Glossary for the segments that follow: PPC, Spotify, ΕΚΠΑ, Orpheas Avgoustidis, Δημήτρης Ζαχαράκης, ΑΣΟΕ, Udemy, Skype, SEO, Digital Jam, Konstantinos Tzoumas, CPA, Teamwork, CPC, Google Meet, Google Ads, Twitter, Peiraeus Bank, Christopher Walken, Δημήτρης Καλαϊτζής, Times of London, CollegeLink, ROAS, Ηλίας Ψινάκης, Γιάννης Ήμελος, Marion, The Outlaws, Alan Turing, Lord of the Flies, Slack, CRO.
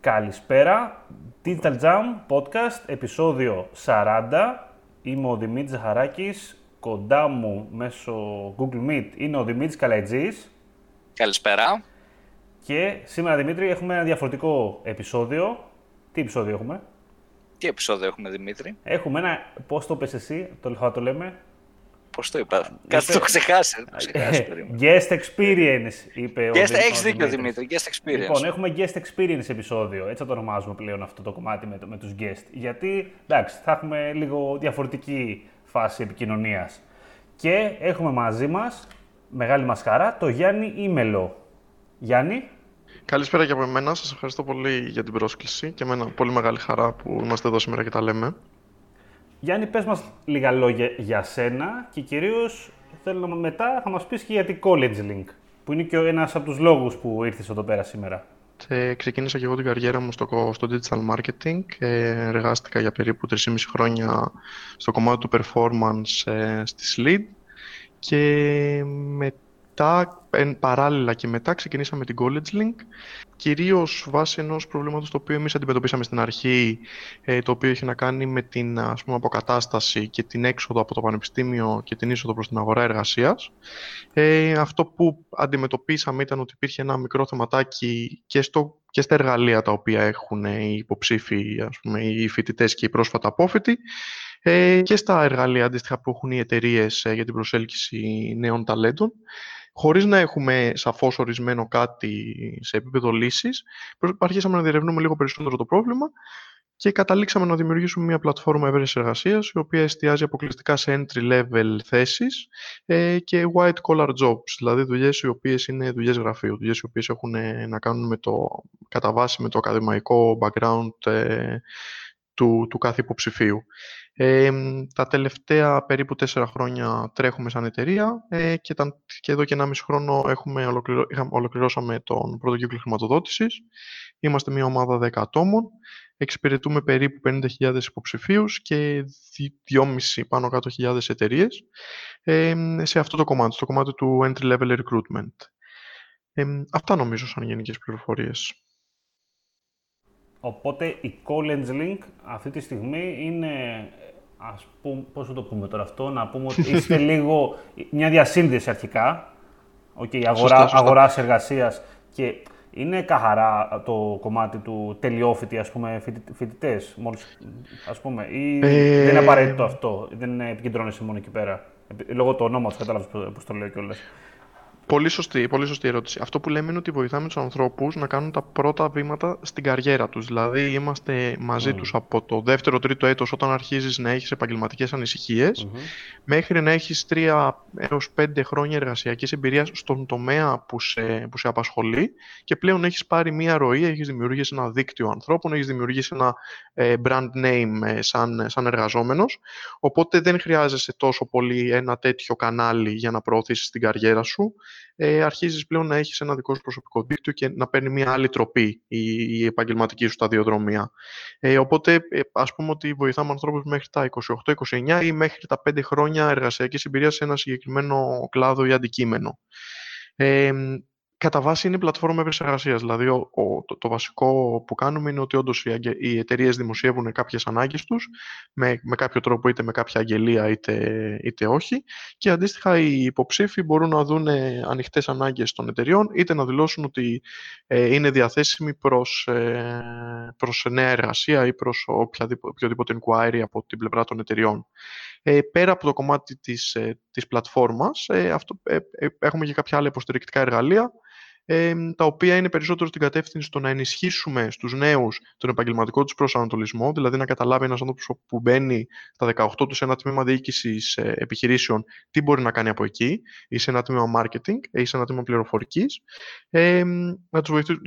Καλησπέρα, Digital Jam Podcast, επεισόδιο 40. Είμαι ο Δημήτρης Ζαχαράκης, κοντά μου μέσω Google Meet είναι ο Δημήτρης Καλαϊτζής. Καλησπέρα. Και σήμερα, Δημήτρη, έχουμε ένα διαφορετικό επεισόδιο. Τι επεισόδιο έχουμε? Δημήτρη? Έχουμε ένα, πώς το πες εσύ, θα το λέμε. Πώς το είπα, κάτι το ξεχάσε. Guest experience, είπε ο Δημήτρης. Έχεις δίκιο, Δημήτρη, guest experience. Λοιπόν, έχουμε guest experience επεισόδιο, έτσι θα το ονομάζουμε πλέον αυτό το κομμάτι με τους guest. Γιατί, εντάξει, θα έχουμε λίγο διαφορετική φάση επικοινωνίας. Και έχουμε μαζί μας, μεγάλη μας χαρά, το Γιάννη Ήμελο. Γιάννη. Καλησπέρα και από εμένα, σας ευχαριστώ πολύ για την πρόσκληση και με ένα πολύ μεγάλη χαρά που είμαστε εδώ σήμερα και τα λέμε. Γιάννη, πες μας λίγα λόγια για σένα και κυρίως θέλω να μετά θα μας πεις και για την CollegeLink, που είναι και ένας από τους λόγους που ήρθες εδώ πέρα σήμερα. Ξεκίνησα και εγώ την καριέρα μου στο digital marketing. Εργάστηκα για περίπου 3,5 χρόνια στο κομμάτι του performance στις lead και παράλληλα και μετά ξεκινήσαμε την CollegeLink, κυρίως βάσει ενός προβλήματος το οποίο εμείς αντιμετωπίσαμε στην αρχή, το οποίο είχε να κάνει με την, ας πούμε, αποκατάσταση και την έξοδο από το πανεπιστήμιο και την είσοδο προς την αγορά εργασίας. Αυτό που αντιμετωπίσαμε ήταν ότι υπήρχε ένα μικρό θεματάκι και στα εργαλεία τα οποία έχουν οι υποψήφοι, ας πούμε, οι φοιτητές και οι πρόσφατα απόφοιτοι, και στα εργαλεία αντίστοιχα που έχουν οι εταιρείες για την προσέλκυση νέων ταλέντων. Χωρίς να έχουμε σαφώς ορισμένο κάτι σε επίπεδο λύσης, αρχίσαμε να διερευνούμε λίγο περισσότερο το πρόβλημα και καταλήξαμε να δημιουργήσουμε μια πλατφόρμα ευρείας εργασίας, η οποία εστιάζει αποκλειστικά σε entry-level θέσεις και white-collar jobs, δηλαδή δουλειές οι οποίες είναι δουλειές γραφείου, δουλειές οι οποίες έχουν να κάνουν κατά βάση με το ακαδημαϊκό background του κάθε υποψηφίου. Τα τελευταία περίπου 4 χρόνια τρέχουμε σαν εταιρεία και εδώ και 1,5 χρόνο ολοκληρώσαμε τον πρώτο κύκλο χρηματοδότησης. Είμαστε μια ομάδα 10 ατόμων, εξυπηρετούμε περίπου 50.000 υποψηφίους και 2,5 πάνω κάτω χιλιάδες εταιρείες σε αυτό το κομμάτι, στο κομμάτι του entry-level recruitment. Αυτά νομίζω σαν γενικές πληροφορίες. Οπότε η CollegeLink αυτή τη στιγμή είναι, ας πούμε, πώς θα το πούμε τώρα αυτό, να πούμε ότι είστε λίγο μια διασύνδεση αρχικά, okay, αγοράς εργασίας και είναι καθαρά το κομμάτι του τελειόφοιτη, ας πούμε, φοιτητές, μόλις, ας πούμε, ή δεν είναι απαραίτητο αυτό, δεν επικεντρώνεσαι μόνο εκεί πέρα, λόγω του ονόματος, κατάλαβες πώς το λέω κιόλας. Πολύ σωστή ερώτηση. Αυτό που λέμε είναι ότι βοηθάμε τους ανθρώπους να κάνουν τα πρώτα βήματα στην καριέρα τους. Δηλαδή, είμαστε μαζί τους από το δεύτερο-τρίτο έτος, όταν αρχίζεις να έχεις επαγγελματικές ανησυχίες, μέχρι να έχεις 3 έως 5 χρόνια εργασιακής εμπειρίας στον τομέα που σε απασχολεί και πλέον έχεις πάρει μία ροή, έχεις δημιουργήσει ένα δίκτυο ανθρώπων, έχεις δημιουργήσει ένα brand name σαν εργαζόμενος. Οπότε δεν χρειάζεσαι τόσο πολύ ένα τέτοιο κανάλι για να προωθήσεις την καριέρα σου. Αρχίζεις πλέον να έχεις ένα δικό σου προσωπικό δίκτυο και να παίρνει μια άλλη τροπή η επαγγελματική σου σταδιοδρομία. Οπότε, ας πούμε ότι βοηθάμε ανθρώπους μέχρι τα 28-29 ή μέχρι τα 5 χρόνια εργασιακής εμπειρίας σε ένα συγκεκριμένο κλάδο ή αντικείμενο. Κατά βάση είναι η πλατφόρμα εύρεσης εργασίας. Δηλαδή, το βασικό που κάνουμε είναι ότι όντως οι εταιρείες δημοσιεύουν κάποιες ανάγκες τους με κάποιο τρόπο, είτε με κάποια αγγελία είτε όχι. Και αντίστοιχα, οι υποψήφοι μπορούν να δουν ανοιχτές ανάγκες των εταιρειών, είτε να δηλώσουν ότι είναι διαθέσιμοι προς νέα εργασία ή προς οποιοδήποτε inquiry από την πλευρά των εταιρειών. Πέρα από το κομμάτι της πλατφόρμας, έχουμε και κάποια άλλα υποστηρικτικά εργαλεία, τα οποία είναι περισσότερο στην κατεύθυνση το να ενισχύσουμε στους νέους τον επαγγελματικό τους προσανατολισμό, δηλαδή να καταλάβει ένας άνθρωπος που μπαίνει στα 18 του σε ένα τμήμα διοίκησης επιχειρήσεων, τι μπορεί να κάνει από εκεί, ή σε ένα τμήμα marketing, ή σε ένα τμήμα πληροφορικής. Να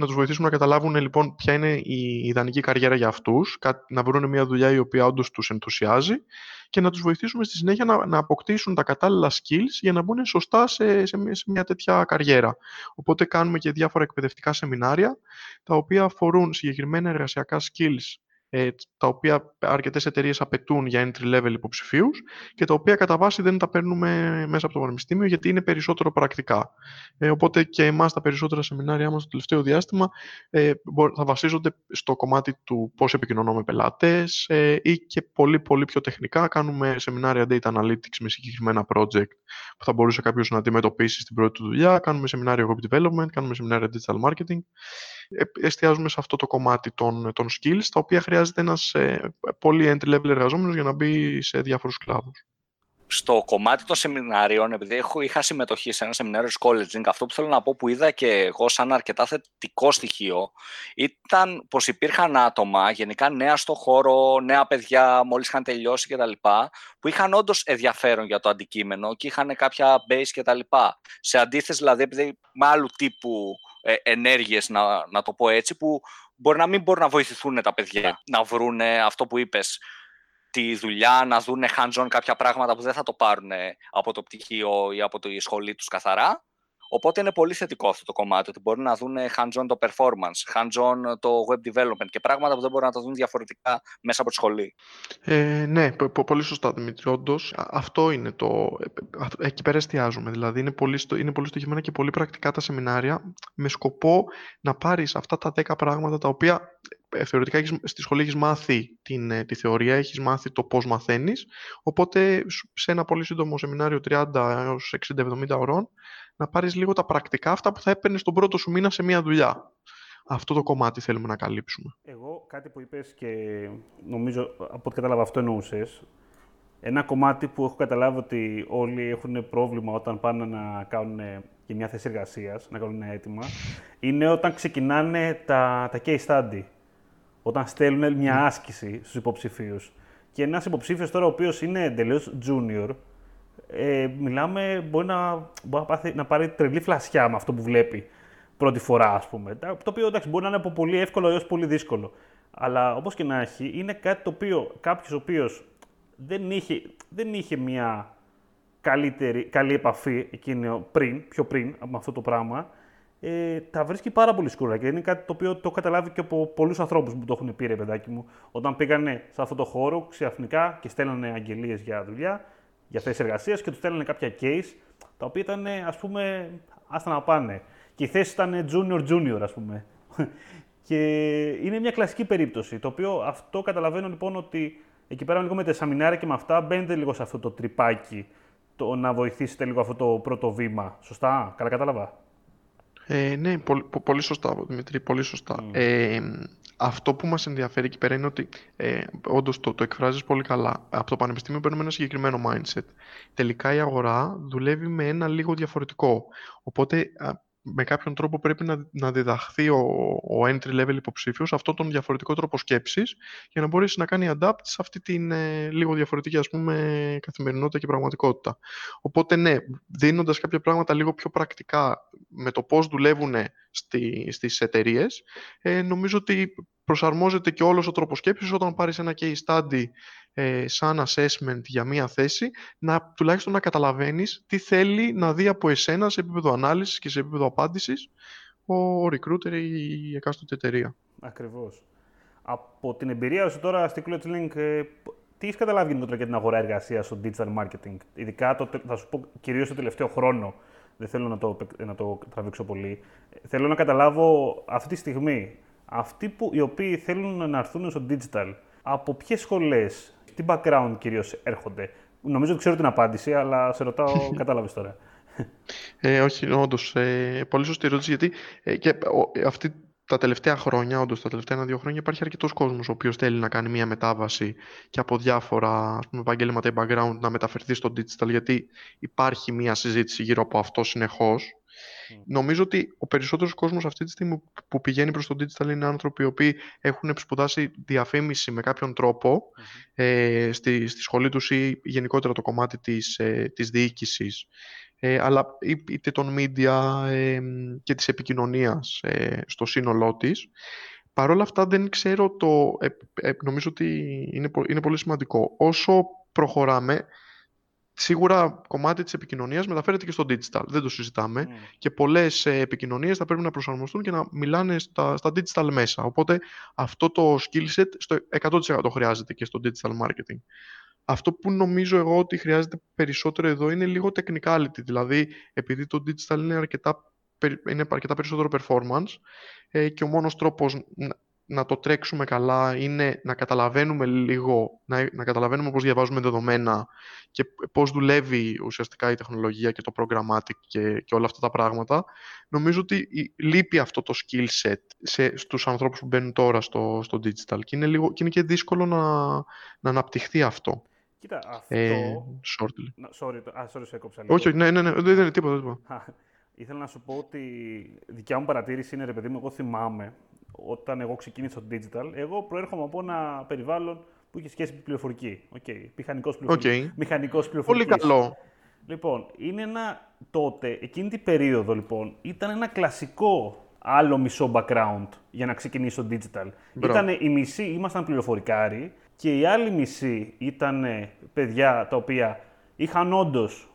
τους βοηθήσουμε να καταλάβουν λοιπόν ποια είναι η ιδανική καριέρα για αυτούς, να βρουν μια δουλειά η οποία όντως τους ενθουσιάζει και να τους βοηθήσουμε στη συνέχεια να αποκτήσουν τα κατάλληλα skills για να μπουν σωστά σε μια τέτοια καριέρα. Οπότε κάνουμε και διάφορα εκπαιδευτικά σεμινάρια, τα οποία αφορούν συγκεκριμένα εργασιακά skills τα οποία αρκετές εταιρείες απαιτούν για entry-level υποψηφίους και τα οποία κατά βάση δεν τα παίρνουμε μέσα από το πανεπιστήμιο γιατί είναι περισσότερο πρακτικά. Οπότε και εμάς τα περισσότερα σεμινάρια μας το τελευταίο διάστημα θα βασίζονται στο κομμάτι του πώς επικοινωνώ με πελάτες ή και πολύ πολύ πιο τεχνικά κάνουμε σεμινάρια data analytics με συγκεκριμένα project που θα μπορούσε κάποιος να αντιμετωπίσει στην πρώτη του δουλειά, κάνουμε σεμινάρια web development, κάνουμε σεμινάρια digital marketing. Εστιάζουμε σε αυτό το κομμάτι των skills, τα οποία χρειάζεται ένας πολύ entry-level εργαζόμενος για να μπει σε διάφορους κλάδους. Στο κομμάτι των σεμιναρίων, επειδή είχα συμμετοχή σε ένα σεμινάριο της CollegeLink, αυτό που θέλω να πω που είδα και εγώ σαν αρκετά θετικό στοιχείο ήταν πως υπήρχαν άτομα, γενικά νέα στο χώρο, νέα παιδιά, μόλις είχαν τελειώσει κτλ., που είχαν όντως ενδιαφέρον για το αντικείμενο και είχαν κάποια base κτλ. Σε αντίθεση δηλαδή με άλλου τύπου ενέργειες, να το πω έτσι, που μπορεί να μην μπορούν να βοηθηθούν τα παιδιά, να βρουν αυτό που είπες, τη δουλειά, να δουν hands-on κάποια πράγματα που δεν θα το πάρουν από το πτυχίο ή από τη σχολή τους καθαρά. Οπότε είναι πολύ θετικό αυτό το κομμάτι, ότι μπορούν να δουν hands-on το performance, hands-on το web development και πράγματα που δεν μπορούν να τα δουν διαφορετικά μέσα από τη σχολή. Ναι, πολύ σωστά, Δημήτρη. Όντως, αυτό είναι το... Εκεί πέρα εστιάζουμε. Δηλαδή, είναι πολύ στοχευμένα και πολύ πρακτικά τα σεμινάρια με σκοπό να πάρεις αυτά τα 10 πράγματα τα οποία... Θεωρητικά στη σχολή έχεις μάθει τη θεωρία, έχεις μάθει το πώς μαθαίνεις, οπότε σε ένα πολύ σύντομο σεμινάριο 30 έως 60-70 ωρών να πάρεις λίγο τα πρακτικά αυτά που θα έπαιρνες τον πρώτο σου μήνα σε μια δουλειά. Αυτό το κομμάτι θέλουμε να καλύψουμε. Εγώ κάτι που είπες και νομίζω από ό,τι κατάλαβα αυτό εννοούσες, ένα κομμάτι που έχω καταλάβει ότι όλοι έχουν πρόβλημα όταν πάνε να κάνουν και μια θέση εργασίας, να κάνουν ένα αίτημα, είναι όταν ξεκινάνε τα case study. Όταν στέλνουν μια άσκηση στους υποψηφίους. Και ένας υποψήφιος τώρα, ο οποίος είναι εντελώς junior, μιλάμε, μπορεί να πάρει τρελή φλασιά με αυτό που βλέπει πρώτη φορά, ας πούμε. Το οποίο, εντάξει, μπορεί να είναι από πολύ εύκολο έως πολύ δύσκολο. Αλλά όπως και να έχει, είναι κάτι το οποίο κάποιος ο οποίος δεν είχε μια καλή επαφή εκείνο πιο πριν από αυτό το πράγμα, τα βρίσκει πάρα πολύ σκούρα και είναι κάτι το οποίο το καταλάβει και από πολλούς ανθρώπους που το έχουν πει, ρε παιδάκι μου. Όταν πήγανε σε αυτό το χώρο, ξαφνικά και στέλνανε αγγελίες για δουλειά, για θέσεις εργασίας και τους στέλνανε κάποια case, τα οποία ήταν, ας πούμε, άστα να πάνε. Και οι θέσεις ήταν junior, ας πούμε. Και είναι μια κλασική περίπτωση. Το οποίο αυτό καταλαβαίνω λοιπόν ότι εκεί πέρα λίγο με τα σεμινάρια και με αυτά μπαίνετε λίγο σε αυτό το τρυπάκι, το να βοηθήσετε λίγο αυτό το πρώτο βήμα. Σωστά, καλά κατάλαβα. Ναι, πολύ σωστά, Δημήτρη, πολύ σωστά. Αυτό που μας ενδιαφέρει εκεί πέρα είναι ότι όντως το εκφράζεις πολύ καλά. Από το πανεπιστήμιο παίρνουμε ένα συγκεκριμένο mindset. Τελικά η αγορά δουλεύει με ένα λίγο διαφορετικό. Οπότε με κάποιον τρόπο πρέπει να διδαχθεί ο entry-level υποψήφιος αυτόν τον διαφορετικό τρόπο σκέψης για να μπορέσει να κάνει adapt σε αυτή την λίγο διαφορετική, ας πούμε, καθημερινότητα και πραγματικότητα. Οπότε ναι, δίνοντας κάποια πράγματα λίγο πιο πρακτικά με το πώς δουλεύουν στις εταιρείες, νομίζω ότι προσαρμόζεται και όλος ο τρόπος σκέψης όταν πάρεις ένα case study σαν assessment για μία θέση, να τουλάχιστον να καταλαβαίνεις τι θέλει να δει από εσένα σε επίπεδο ανάλυσης και σε επίπεδο απάντησης ο recruiter ή η εκάστοτε εταιρεία. Ακριβώς. Από την εμπειρία σου τώρα στη CollegeLink, τι έχεις καταλάβει γενικότερα για την αγορά εργασίας στο digital marketing, ειδικά θα σου πω κυρίως το τελευταίο χρόνο, δεν θέλω να το τραβήξω πολύ, θέλω να καταλάβω αυτή τη στιγμή, αυτοί οι οποίοι θέλουν να έρθουν στο digital, από ποιες σχολές, τι background κυρίως έρχονται. Νομίζω ότι ξέρω την απάντηση, αλλά σε ρωτάω, κατάλαβες τώρα. Όχι, όντως. Πολύ σωστή ερώτηση, γιατί αυτή τα τελευταία χρόνια, όντως τα τελευταία 1-2 χρόνια, υπάρχει αρκετός κόσμος ο οποίος θέλει να κάνει μια μετάβαση και από διάφορα, ας πούμε, επαγγέλματα ή background να μεταφερθεί στο digital, γιατί υπάρχει μια συζήτηση γύρω από αυτό συνεχώς. Νομίζω ότι ο περισσότερος κόσμος αυτή τη στιγμή που πηγαίνει προς το digital είναι άνθρωποι οι οποίοι έχουν σπουδάσει διαφήμιση με κάποιον τρόπο στη σχολή τους ή γενικότερα το κομμάτι της διοίκησης, αλλά είτε των media και της επικοινωνίας στο σύνολό της. Παρ' όλα αυτά δεν ξέρω νομίζω ότι είναι πολύ σημαντικό. Όσο προχωράμε, Σίγουρα κομμάτι της επικοινωνίας μεταφέρεται και στο digital, δεν το συζητάμε. Και πολλές επικοινωνίες θα πρέπει να προσαρμοστούν και να μιλάνε στα digital μέσα. Οπότε αυτό το skill set στο 100% χρειάζεται και στο digital marketing. Αυτό που νομίζω εγώ ότι χρειάζεται περισσότερο εδώ είναι λίγο technicality. Δηλαδή, επειδή το digital είναι αρκετά περισσότερο performance και ο μόνος τρόπος να το τρέξουμε καλά είναι να καταλαβαίνουμε λίγο, να καταλαβαίνουμε πώς διαβάζουμε δεδομένα και πώς δουλεύει ουσιαστικά η τεχνολογία και το programmatic και όλα αυτά τα πράγματα. Νομίζω ότι λείπει αυτό το skill set στους ανθρώπους που μπαίνουν τώρα στο digital και είναι και δύσκολο να αναπτυχθεί αυτό. Κοίτα, αυτό... Sorry, σε έκοψα λίγο. Όχι, ναι, δεν είναι τίποτα. Ήθελα να σου πω ότι δικιά μου παρατήρηση είναι, ρε παιδί μου, εγώ θυμάμαι όταν εγώ ξεκίνησα το digital, εγώ προέρχομαι από ένα περιβάλλον που είχε σχέση με την πληροφορική. Okay. Μηχανικός πληροφορικής. Okay. Μηχανικός πληροφορικής. Πολύ καλό. Λοιπόν, είναι ένα τότε, εκείνη την περίοδο λοιπόν, ήταν ένα κλασικό άλλο μισό background για να ξεκινήσει το digital. Ήταν η μισή, ήμασταν πληροφορικάροι και η άλλη μισή ήταν παιδιά τα οποία είχαν όντως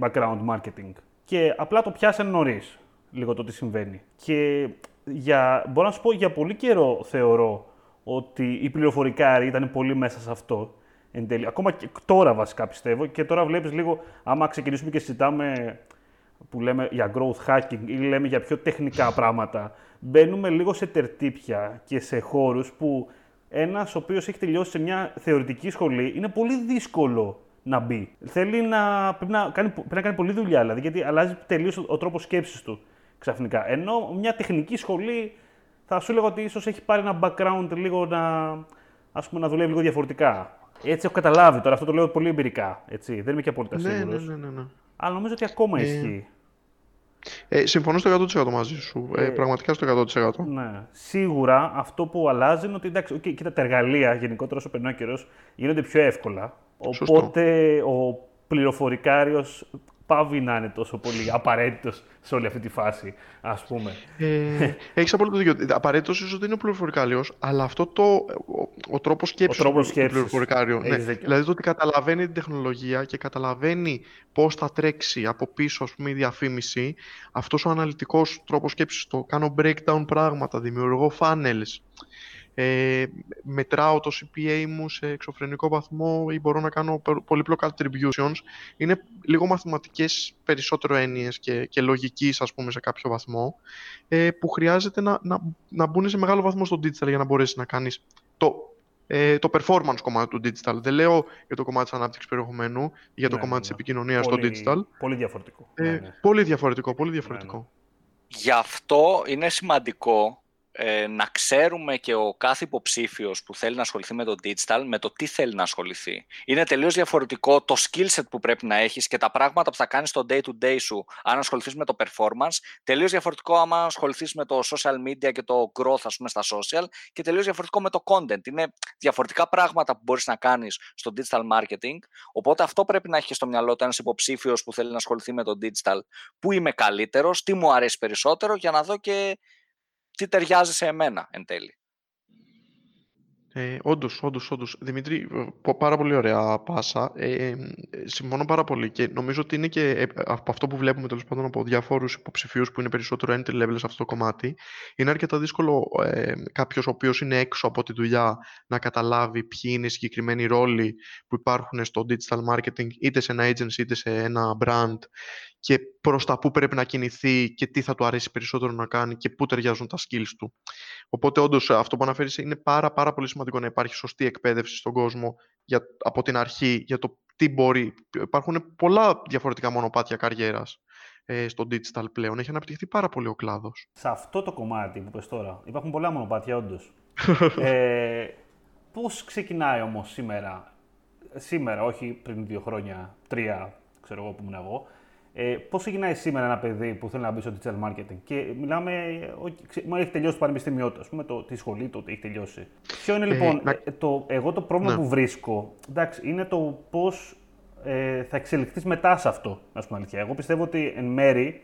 background marketing. Και απλά το πιάσανε νωρίς λίγο το τι συμβαίνει. Και μπορώ να σου πω, για πολύ καιρό θεωρώ ότι οι πληροφορικάροι ήταν πολύ μέσα σε αυτό εν τέλει. Ακόμα και τώρα βασικά πιστεύω, και τώρα βλέπεις λίγο, άμα ξεκινήσουμε και συζητάμε που λέμε για growth hacking ή λέμε για πιο τεχνικά πράγματα, μπαίνουμε λίγο σε τερτύπια και σε χώρους που ένας ο οποίος έχει τελειώσει σε μια θεωρητική σχολή είναι πολύ δύσκολο να μπει. Πρέπει να κάνει πολλή δουλειά, δηλαδή, γιατί αλλάζει τελείως ο τρόπος σκέψης του ξαφνικά. Ενώ μια τεχνική σχολή θα σου λέγω ότι ίσως έχει πάρει ένα background λίγο να δουλεύει λίγο διαφορετικά. Έτσι έχω καταλάβει τώρα, αυτό το λέω πολύ εμπειρικά. Έτσι. Δεν είμαι και απόλυτα σίγουρος. Ναι. Αλλά νομίζω ότι ακόμα ισχύει. Συμφωνώ στο 100% μαζί σου. Πραγματικά στο 100%. Ναι. Σίγουρα αυτό που αλλάζει είναι ότι εντάξει, κοίτα, τα εργαλεία γενικότερα όσο περνάει ο καιρός γίνονται πιο εύκολα. Οπότε ο πληροφορικάριος πάβει να είναι τόσο πολύ απαραίτητος σε όλη αυτή τη φάση, ας πούμε. Έχεις απόλυτο δίκιο. Απαραίτητος ίσως δεν είναι ο πληροφορικάριος, αλλά αυτό ο τρόπος σκέψης του πληροφορικάριου. Ναι. Δηλαδή το ότι καταλαβαίνει την τεχνολογία και καταλαβαίνει πώς θα τρέξει από πίσω, ας πούμε, η διαφήμιση. Αυτός ο αναλυτικός τρόπος σκέψης, το κάνω breakdown πράγματα, δημιουργώ funnels. Μετράω το CPA μου σε εξωφρενικό βαθμό ή μπορώ να κάνω πολύπλοκα attributions. Είναι λίγο μαθηματικές περισσότερο έννοιες και λογικής, ας πούμε, σε κάποιο βαθμό, που χρειάζεται να μπουν σε μεγάλο βαθμό στο digital για να μπορέσεις να κάνεις το performance κομμάτι του digital. Δεν λέω για το κομμάτι της ανάπτυξης περιεχομένου, για το κομμάτι της επικοινωνίας στο digital. Πολύ διαφορετικό. Πολύ διαφορετικό. Ναι. Γι' αυτό είναι σημαντικό να ξέρουμε και ο κάθε υποψήφιος που θέλει να ασχοληθεί με το digital, με το τι θέλει να ασχοληθεί. Είναι τελείως διαφορετικό το skill set που πρέπει να έχεις και τα πράγματα που θα κάνεις στο day-to-day σου, αν ασχοληθείς με το performance, τελείως διαφορετικό άμα ασχοληθείς με το social media και το growth, ας πούμε, στα social, και τελείως διαφορετικό με το content. Είναι διαφορετικά πράγματα που μπορείς να κάνεις στο digital marketing, οπότε αυτό πρέπει να έχει στο μυαλό του ένας υποψήφιος που θέλει να ασχοληθεί με το digital. Πού είμαι καλύτερος, τι μου αρέσει περισσότερο, για να δω και τι ταιριάζει σε εμένα εν τέλει. Όντως. Δημήτρη, πάρα πολύ ωραία πάσα. Συμφωνώ πάρα πολύ και νομίζω ότι είναι και από αυτό που βλέπουμε, τέλος πάντων, από διάφορους υποψηφίους που είναι περισσότερο entry level σε αυτό το κομμάτι, είναι αρκετά δύσκολο κάποιος ο οποίος είναι έξω από τη δουλειά να καταλάβει ποιοι είναι οι συγκεκριμένοι ρόλοι που υπάρχουν στο digital marketing, είτε σε ένα agency είτε σε ένα brand, και προς τα που πρέπει να κινηθεί και τι θα του αρέσει περισσότερο να κάνει και πού ταιριάζουν τα skills του. Οπότε όντως αυτό που αναφέρεις είναι πάρα πολύ σημαντικό, να υπάρχει σωστή εκπαίδευση στον κόσμο από την αρχή για το τι μπορεί. Υπάρχουν πολλά διαφορετικά μονοπάτια καριέρας στο digital πλέον. Έχει αναπτυχθεί πάρα πολύ ο κλάδος. Σε αυτό το κομμάτι που πες τώρα, υπάρχουν πολλά μονοπάτια όντως. Πώς ξεκινάει όμως σήμερα, όχι πριν 2 χρόνια, 3, ξέρω εγώ που ήμουν εγώ, πώς ξεκινάει σήμερα ένα παιδί που θέλει να μπει στο digital marketing, και μιλάμε, μάλλον έχει τελειώσει το πανεπιστήμιό του, ας πούμε, τη σχολή του, ότι έχει τελειώσει. Ποιο είναι λοιπόν, εγώ το πρόβλημα που βρίσκω, εντάξει, είναι το πώς θα εξελιχθείς μετά σε αυτό, να σου πούμε αλήθεια. Εγώ πιστεύω ότι εν μέρη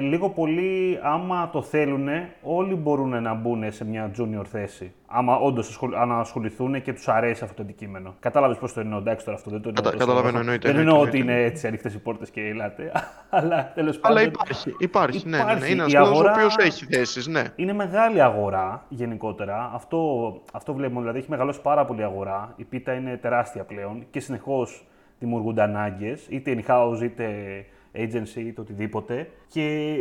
λίγο πολύ, άμα το θέλουν, όλοι μπορούν να μπουν σε μια junior θέση. Άμα όντως ανασχοληθούν και τους αρέσει αυτό το αντικείμενο. Κατάλαβες πώς το εννοώ, εντάξει τώρα αυτό δεν το εννοώ. Καταλαβαίνω, εννοείται. Δεν εννοώ ότι είναι έτσι ανοιχτές οι πόρτες και ελάτε. Αλλά τέλος πάντων. Αλλά υπάρχει. Ναι. Είναι ένας αγορά... ο οποίος έχει θέσεις, ναι. Είναι μεγάλη αγορά γενικότερα. Αυτό βλέπουμε, δηλαδή έχει μεγαλώσει πάρα πολύ αγορά. Η πίτα είναι τεράστια πλέον και συνεχώς δημιουργούνται ανάγκες, είτε in-house είτε agency ή το οτιδήποτε, και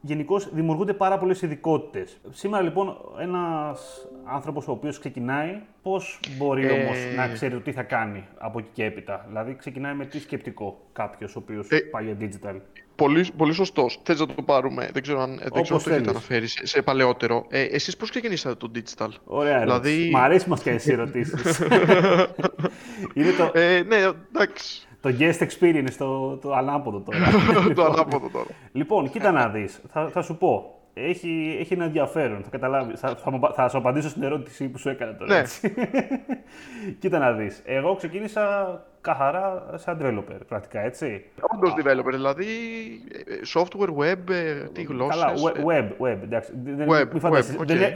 γενικώς δημιουργούνται πάρα πολλές ειδικότητες. Σήμερα λοιπόν ένας άνθρωπος ο οποίος ξεκινάει, πώς μπορεί όμως να ξέρει το τι θα κάνει από εκεί και έπειτα? Δηλαδή ξεκινάει με τι σκεπτικό κάποιος ο οποίος πάει digital? Πολύ σωστός. Θες να το πάρουμε? Δεν ξέρω αν το έχετε αναφέρει σε παλαιότερο. Εσείς πώς ξεκινήσατε το digital? Ωραία ερώτηση. Μ' αρέσει μας και εσύ ερωτήσεις. Ναι, εντάξει. Το guest experience, το ανάποδο τώρα. Λοιπόν, κοίτα να δεις. Θα σου πω. Έχει ένα ενδιαφέρον. Θα καταλάβεις. Θα σου απαντήσω στην ερώτηση που σου έκανα τώρα. Έτσι. Κοίτα να δεις. Εγώ ξεκίνησα καθαρά σαν developer, πρακτικά, έτσι. Όντως developer, δηλαδή software, web, τι γλώσσες. Καλά, web, εντάξει.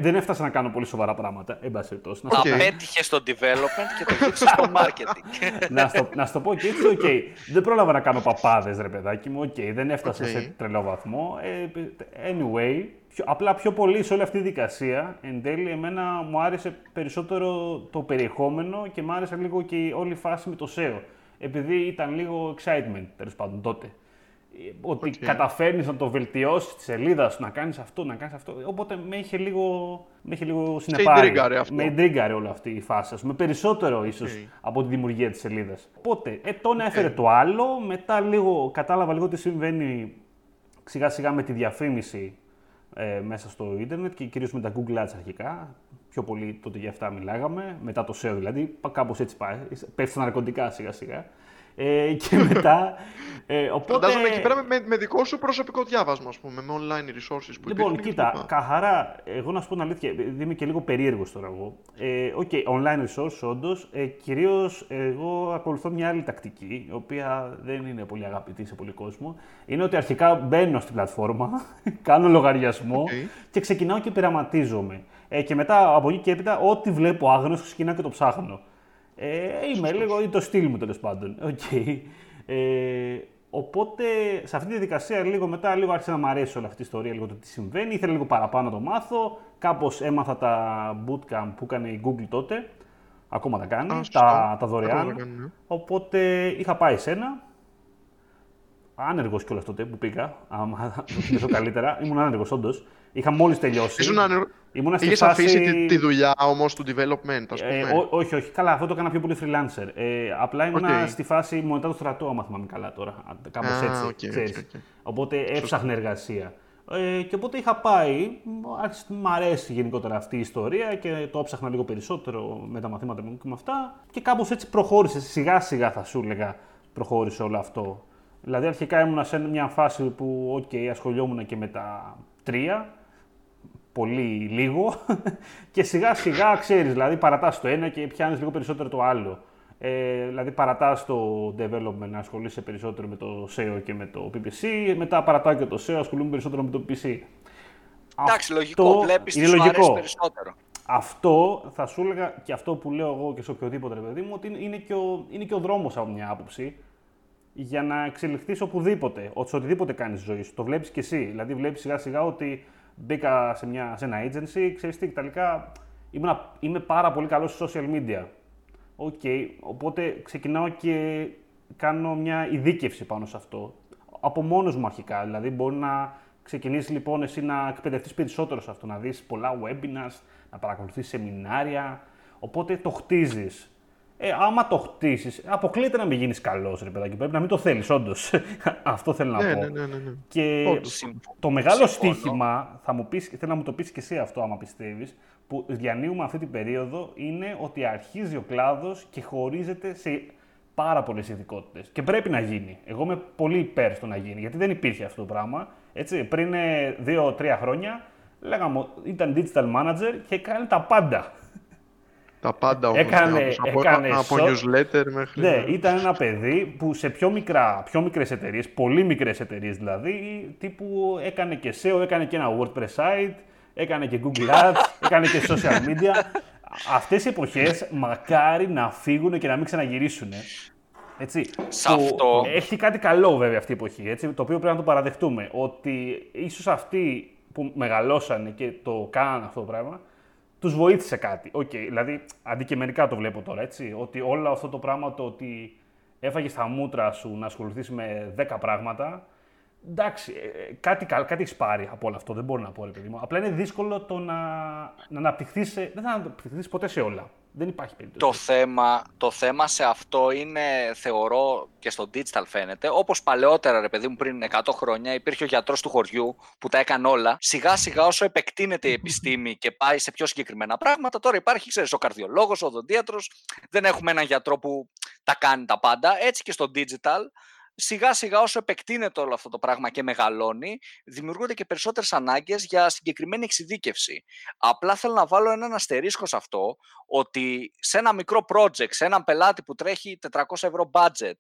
Δεν έφτασα να κάνω πολύ σοβαρά πράγματα, εν πάση περιπτώσει. Απέτυχε στο development και το γύρισε στο marketing. Να σου το πω και έτσι, okay. Δεν πρόλαβα να κάνω παπάδες, ρε παιδάκι μου, okay. Δεν έφτασα σε τρελό βαθμό. Anyway, απλά πιο πολύ σε όλη αυτή τη δικασία, εν τέλει, εμένα μου άρεσε περισσότερο το περιεχόμενο και μου άρεσε λίγο και όλη η φάση με το SEO. Επειδή ήταν λίγο excitement, τέλος πάντων, τότε. Ότι καταφέρνεις να το βελτιώσεις τη σελίδα σου, να κάνεις αυτό, να κάνεις αυτό. Οπότε με είχε λίγο συνεπάρει. Με εντρίγκαρε όλη αυτή η φάση, με περισσότερο ίσως από τη δημιουργία της σελίδας. Οπότε, τον έφερε το άλλο, μετά λίγο κατάλαβα λίγο τι συμβαίνει σιγά σιγά με τη διαφήμιση μέσα στο ίντερνετ και κυρίως με τα Google Ads αρχικά. Πιο πολύ τότε για αυτά μιλάγαμε, μετά το SEO δηλαδή, κάπως έτσι πάει, πέφτει στα ναρκωτικά σιγά σιγά. Και μετά, οπότε... Φαντάζομαι εκεί πέρα με δικό σου προσωπικό διάβασμα, ας πούμε, με online resources που υπήρχαν. Λοιπόν, κοίτα, καθαρά, εγώ να σου πω την αλήθεια, είμαι και λίγο περίεργος τώρα εγώ. Online resources όντως, κυρίως εγώ ακολουθώ μια άλλη τακτική, η οποία δεν είναι πολύ αγαπητή σε πολύ κόσμο. Είναι ότι αρχικά μπαίνω στην πλατφόρμα, κάνω λογαριασμό και ξεκινάω και πειραματίζομαι. Και μετά, από εκεί και έπειτα, ό,τι βλέπω άγνωστο, ξεκινάω και το ψάχνω. Είμαι λίγο ή το στυλ μου τέλος πάντων. Οπότε σε αυτή τη δικασία μετά άρχισε να μ' αρέσει όλη αυτή η ιστορία, λίγο το τι συμβαίνει. Ήθελα λίγο παραπάνω να το μάθω. Κάπως έμαθα τα bootcamp που έκανε η Google τότε. Ακόμα τα κάνει, τα δωρεάν. Οπότε είχα πάει σε ένα. Άνεργος κιόλας τότε που πήγα. Άμα το θυμηθώ καλύτερα, ήμουν άνεργος όντως. Είχα μόλις τελειώσει. Είχες αφήσει τη δουλειά όμως του development, ας πούμε. Όχι. Καλά, αυτό το έκανα πιο πολύ freelancer. Απλά ήμουν στη φάση μετά το στρατό, άμα θυμάμαι καλά τώρα. Κάπως έτσι. Okay. Οπότε έψαχνε εργασία. Και οπότε είχα πάει. Άρχισε να μ' αρέσει γενικότερα αυτή η ιστορία και το ψάχνα λίγο περισσότερο με τα μαθήματα μου και με αυτά. Και κάπως έτσι προχώρησε. Σιγά-σιγά θα σου έλεγα προχώρησε όλο αυτό. Δηλαδή, αρχικά ήμουν σε μια φάση που ασχολιόμουν και με τα τρία. Πολύ λίγο και σιγά σιγά ξέρεις, δηλαδή παρατάς το ένα και πιάνεις λίγο περισσότερο το άλλο. Δηλαδή παρατάς το development, να ασχολείσαι περισσότερο με το SEO και με το PPC, μετά παρατάω και το SEO, ασχολούμαι περισσότερο με το PPC. Εντάξει, λογικό, βλέπεις τι σου αρέσει περισσότερο. Αυτό θα σου έλεγα και αυτό που λέω εγώ και σε οποιοδήποτε ρε παιδί μου, ότι είναι και ο δρόμος από μια άποψη. Για να εξελιχθείς οπουδήποτε, οτιδήποτε κάνεις στη ζωή σου. Το βλέπεις και εσύ. Δηλαδή, βλέπεις σιγά σιγά ότι μπήκα σε ένα agency, ξέρεις τι, τελικά είμαι πάρα πολύ καλός σε social media. Οπότε ξεκινάω και κάνω μια ειδίκευση πάνω σε αυτό. Από μόνος μου αρχικά. Δηλαδή, μπορεί να ξεκινήσεις λοιπόν εσύ να εκπαιδευτείς περισσότερο σε αυτό, να δεις πολλά webinars, να παρακολουθείς σεμινάρια. Οπότε το χτίζεις. Άμα το χτίσεις, αποκλείεται να μην γίνεις καλός, ρε παιδάκι. Πρέπει να μην το θέλεις, όντως. Αυτό θέλω να πω. Ναι. Και το μεγάλο στοίχημα, θέλω να μου το πεις και εσύ αυτό, άμα πιστεύεις, που διανύουμε αυτή την περίοδο, είναι ότι αρχίζει ο κλάδος και χωρίζεται σε πάρα πολλές ειδικότητες. Και πρέπει να γίνει. Εγώ είμαι πολύ υπέρ στο να γίνει, γιατί δεν υπήρχε αυτό το πράγμα. Έτσι, πριν 2-3 χρόνια, λέγαμε, ήταν digital manager και έκανε τα πάντα. Τα πάντα όμως. Από newsletter μέχρι... Ναι, ήταν ένα παιδί που σε πιο μικρές εταιρείες, πολύ μικρές εταιρείες δηλαδή, τύπου έκανε και SEO, έκανε και ένα WordPress site, έκανε και Google Ads, έκανε και social media. Αυτές οι εποχές μακάρι να φύγουν και να μην ξαναγυρίσουν. Έτσι. Αυτό... Έχει κάτι καλό βέβαια αυτή η εποχή, έτσι, το οποίο πρέπει να το παραδεχτούμε. Ότι ίσως αυτοί που μεγαλώσανε και το κάνανε αυτό το πράγμα, τους βοήθησε κάτι. Okay, δηλαδή, αντικειμενικά το βλέπω τώρα, έτσι. Ότι όλο αυτό το πράγμα, το ότι έφαγες τα μούτρα σου να ασχοληθείς με 10 πράγματα, εντάξει, κάτι έχεις πάρει από όλο αυτό, δεν μπορώ να πω, ρε παιδί μου. Απλά είναι δύσκολο το να αναπτυχθείς, δεν θα αναπτυχθείς ποτέ σε όλα. Δεν υπάρχει περίπτωση. Το θέμα σε αυτό είναι, θεωρώ, και στο digital φαίνεται, όπως παλαιότερα, ρε παιδί μου, πριν 100 χρόνια υπήρχε ο γιατρός του χωριού που τα έκανε όλα. Σιγά σιγά όσο επεκτείνεται η επιστήμη και πάει σε πιο συγκεκριμένα πράγματα, τώρα υπάρχει, ξέρεις, ο καρδιολόγος, ο οδοντίατρος, δεν έχουμε έναν γιατρό που τα κάνει τα πάντα. Έτσι και στο digital, σιγά σιγά όσο επεκτείνεται όλο αυτό το πράγμα και μεγαλώνει, δημιουργούνται και περισσότερες ανάγκες για συγκεκριμένη εξειδίκευση. Απλά θέλω να βάλω έναν αστερίσκο σε αυτό, ότι σε ένα μικρό project, σε έναν πελάτη που τρέχει 400 ευρώ budget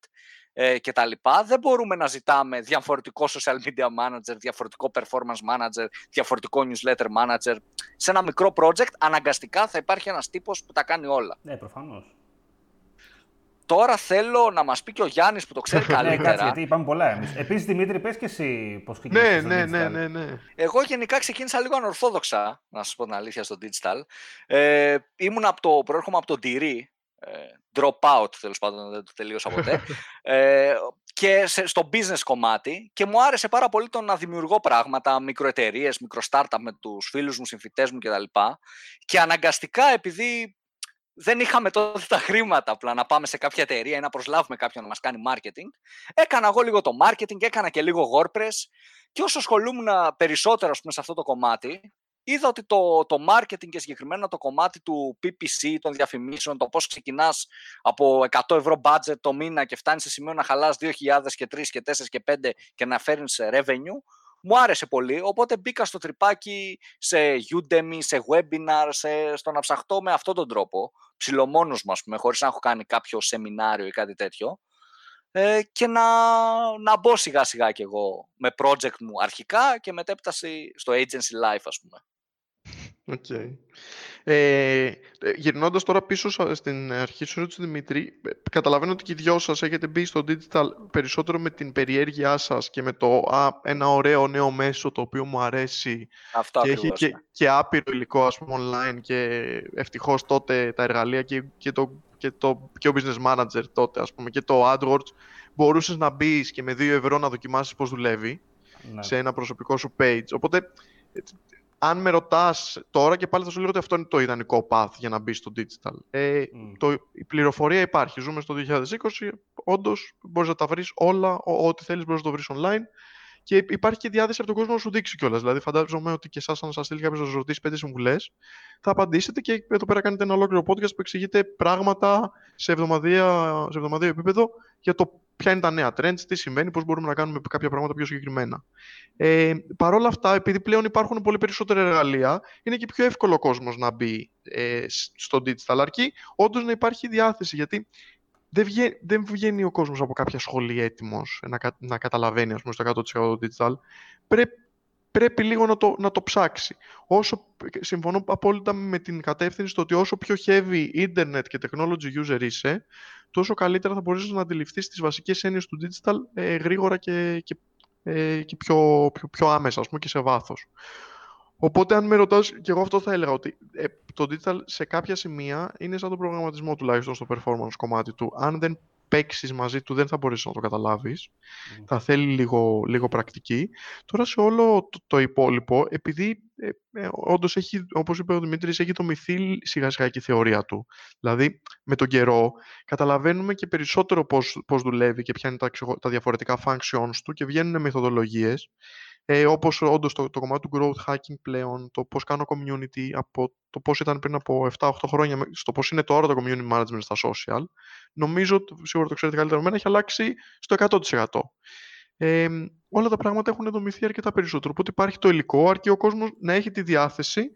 και τα λοιπά, δεν μπορούμε να ζητάμε διαφορετικό social media manager, διαφορετικό performance manager, διαφορετικό newsletter manager. Σε ένα μικρό project αναγκαστικά θα υπάρχει ένας τύπος που τα κάνει όλα. Ναι, προφανώς. Τώρα θέλω να μας πει και ο Γιάννης που το ξέρει καλύτερα. Ναι, κάτσε, γιατί είπαμε πολλά εμείς. Επίσης, Δημήτρη, πες και εσύ πώς ξεκίνησες στο digital. Ναι. Εγώ γενικά ξεκίνησα λίγο ανορθόδοξα, να σας πω την αλήθεια, στο digital. Προέρχομαι από το Ντυρί, drop out, τέλος πάντων, δεν το τελείωσα ποτέ, και στο business κομμάτι, και μου άρεσε πάρα πολύ το να δημιουργώ πράγματα, μικροεταιρείες, μικροστάρτα με τους φίλους μου, συμφοιτές μου κτλ. Και αναγκαστικά, επειδή δεν είχαμε τότε τα χρήματα απλά να πάμε σε κάποια εταιρεία ή να προσλάβουμε κάποιον να μας κάνει marketing, έκανα εγώ λίγο το marketing, έκανα και λίγο WordPress, και όσο ασχολούμουν περισσότερο, ας πούμε, σε αυτό το κομμάτι, είδα ότι το marketing και συγκεκριμένα το κομμάτι του PPC, των διαφημίσεων, το πώς ξεκινάς από 100 ευρώ budget το μήνα και φτάνεις σε σημείο να χαλάς 2.000 και 3 και 4 και 5 και να φέρνεις revenue, μου άρεσε πολύ, οπότε μπήκα στο τρυπάκι σε Udemy, σε webinar, στο να ψαχτώ με αυτόν τον τρόπο, ψιλομόνος μου, ας πούμε, χωρίς να έχω κάνει κάποιο σεμινάριο ή κάτι τέτοιο, και να μπω σιγά σιγά κι εγώ με project μου αρχικά και μετέπειτα στο agency life, ας πούμε. Okay. Γυρνώντας τώρα πίσω στην αρχή σου, Δημήτρη, καταλαβαίνω ότι και οι δυο σας έχετε μπει στο digital περισσότερο με την περιέργειά σας και με το ένα ωραίο νέο μέσο το οποίο μου αρέσει. Αυτό και ακριβώς, έχει και άπειρο υλικό, ας πούμε, online, και ευτυχώς τότε τα εργαλεία και ο business manager τότε, ας πούμε, και το AdWords, μπορούσες να μπεις και με 2 ευρώ να δοκιμάσεις πώς δουλεύει, ναι, σε ένα προσωπικό σου page. Οπότε, αν με ρωτάς τώρα, και πάλι θα σου λέω ότι αυτό είναι το ιδανικό path για να μπει στο digital. Η πληροφορία υπάρχει. Ζούμε στο 2020. Όντως, μπορείς να τα βρεις όλα. Ό,τι θέλεις μπορείς να το βρεις online. Και υπάρχει και διάθεση από τον κόσμο να σου δείξει κιόλας. Δηλαδή, φαντάζομαι ότι και εσάς, αν σας στείλει κάποιος να σας ρωτήσει 5 συμβουλές, θα απαντήσετε, και εδώ πέρα κάνετε ένα ολόκληρο podcast που εξηγείτε πράγματα σε εβδομαδιαίο επίπεδο για το ποια είναι τα νέα trends, τι συμβαίνει, πώς μπορούμε να κάνουμε κάποια πράγματα πιο συγκεκριμένα. Παρ' όλα αυτά, επειδή πλέον υπάρχουν πολύ περισσότερα εργαλεία, είναι και πιο εύκολο ο κόσμος να μπει στο digital, αρκεί όντως να υπάρχει διάθεση, γιατί δεν βγαίνει ο κόσμος από κάποια σχολή έτοιμος να καταλαβαίνει, ας πούμε, στο 100% το digital. Πρέπει λίγο να το ψάξει. Συμφωνώ απόλυτα με την κατεύθυνση το ότι όσο πιο heavy internet και technology user είσαι, τόσο καλύτερα θα μπορείς να αντιληφθείς τις βασικές έννοιες του digital γρήγορα και πιο άμεσα, ας πούμε, και σε βάθος. Οπότε, αν με ρωτάς, και εγώ αυτό θα έλεγα, ότι το digital σε κάποια σημεία είναι σαν τον προγραμματισμό, τουλάχιστον στο performance κομμάτι του. Αν δεν παίξεις μαζί του, δεν θα μπορείς να το καταλάβεις. Θα θέλει λίγο πρακτική. Τώρα, σε όλο το υπόλοιπο, επειδή όντως έχει, όπως είπε ο Δημήτρης, έχει δομηθεί σιγά σιγά και η θεωρία του. Δηλαδή, με τον καιρό, καταλαβαίνουμε και περισσότερο πώς δουλεύει και ποια είναι τα διαφορετικά functions του, και βγαίνουν μεθοδολογίες. Όπως όντως το κομμάτι του growth hacking πλέον, το πώς κάνω community, από το πώς ήταν πριν από 7-8 χρόνια, στο πώς είναι τώρα το community management στα social, νομίζω, σίγουρα το ξέρετε καλύτερα από μένα, έχει αλλάξει στο 100%. Όλα τα πράγματα έχουν δομηθεί αρκετά περισσότερο, οπότε υπάρχει το υλικό, αρκεί ο κόσμος να έχει τη διάθεση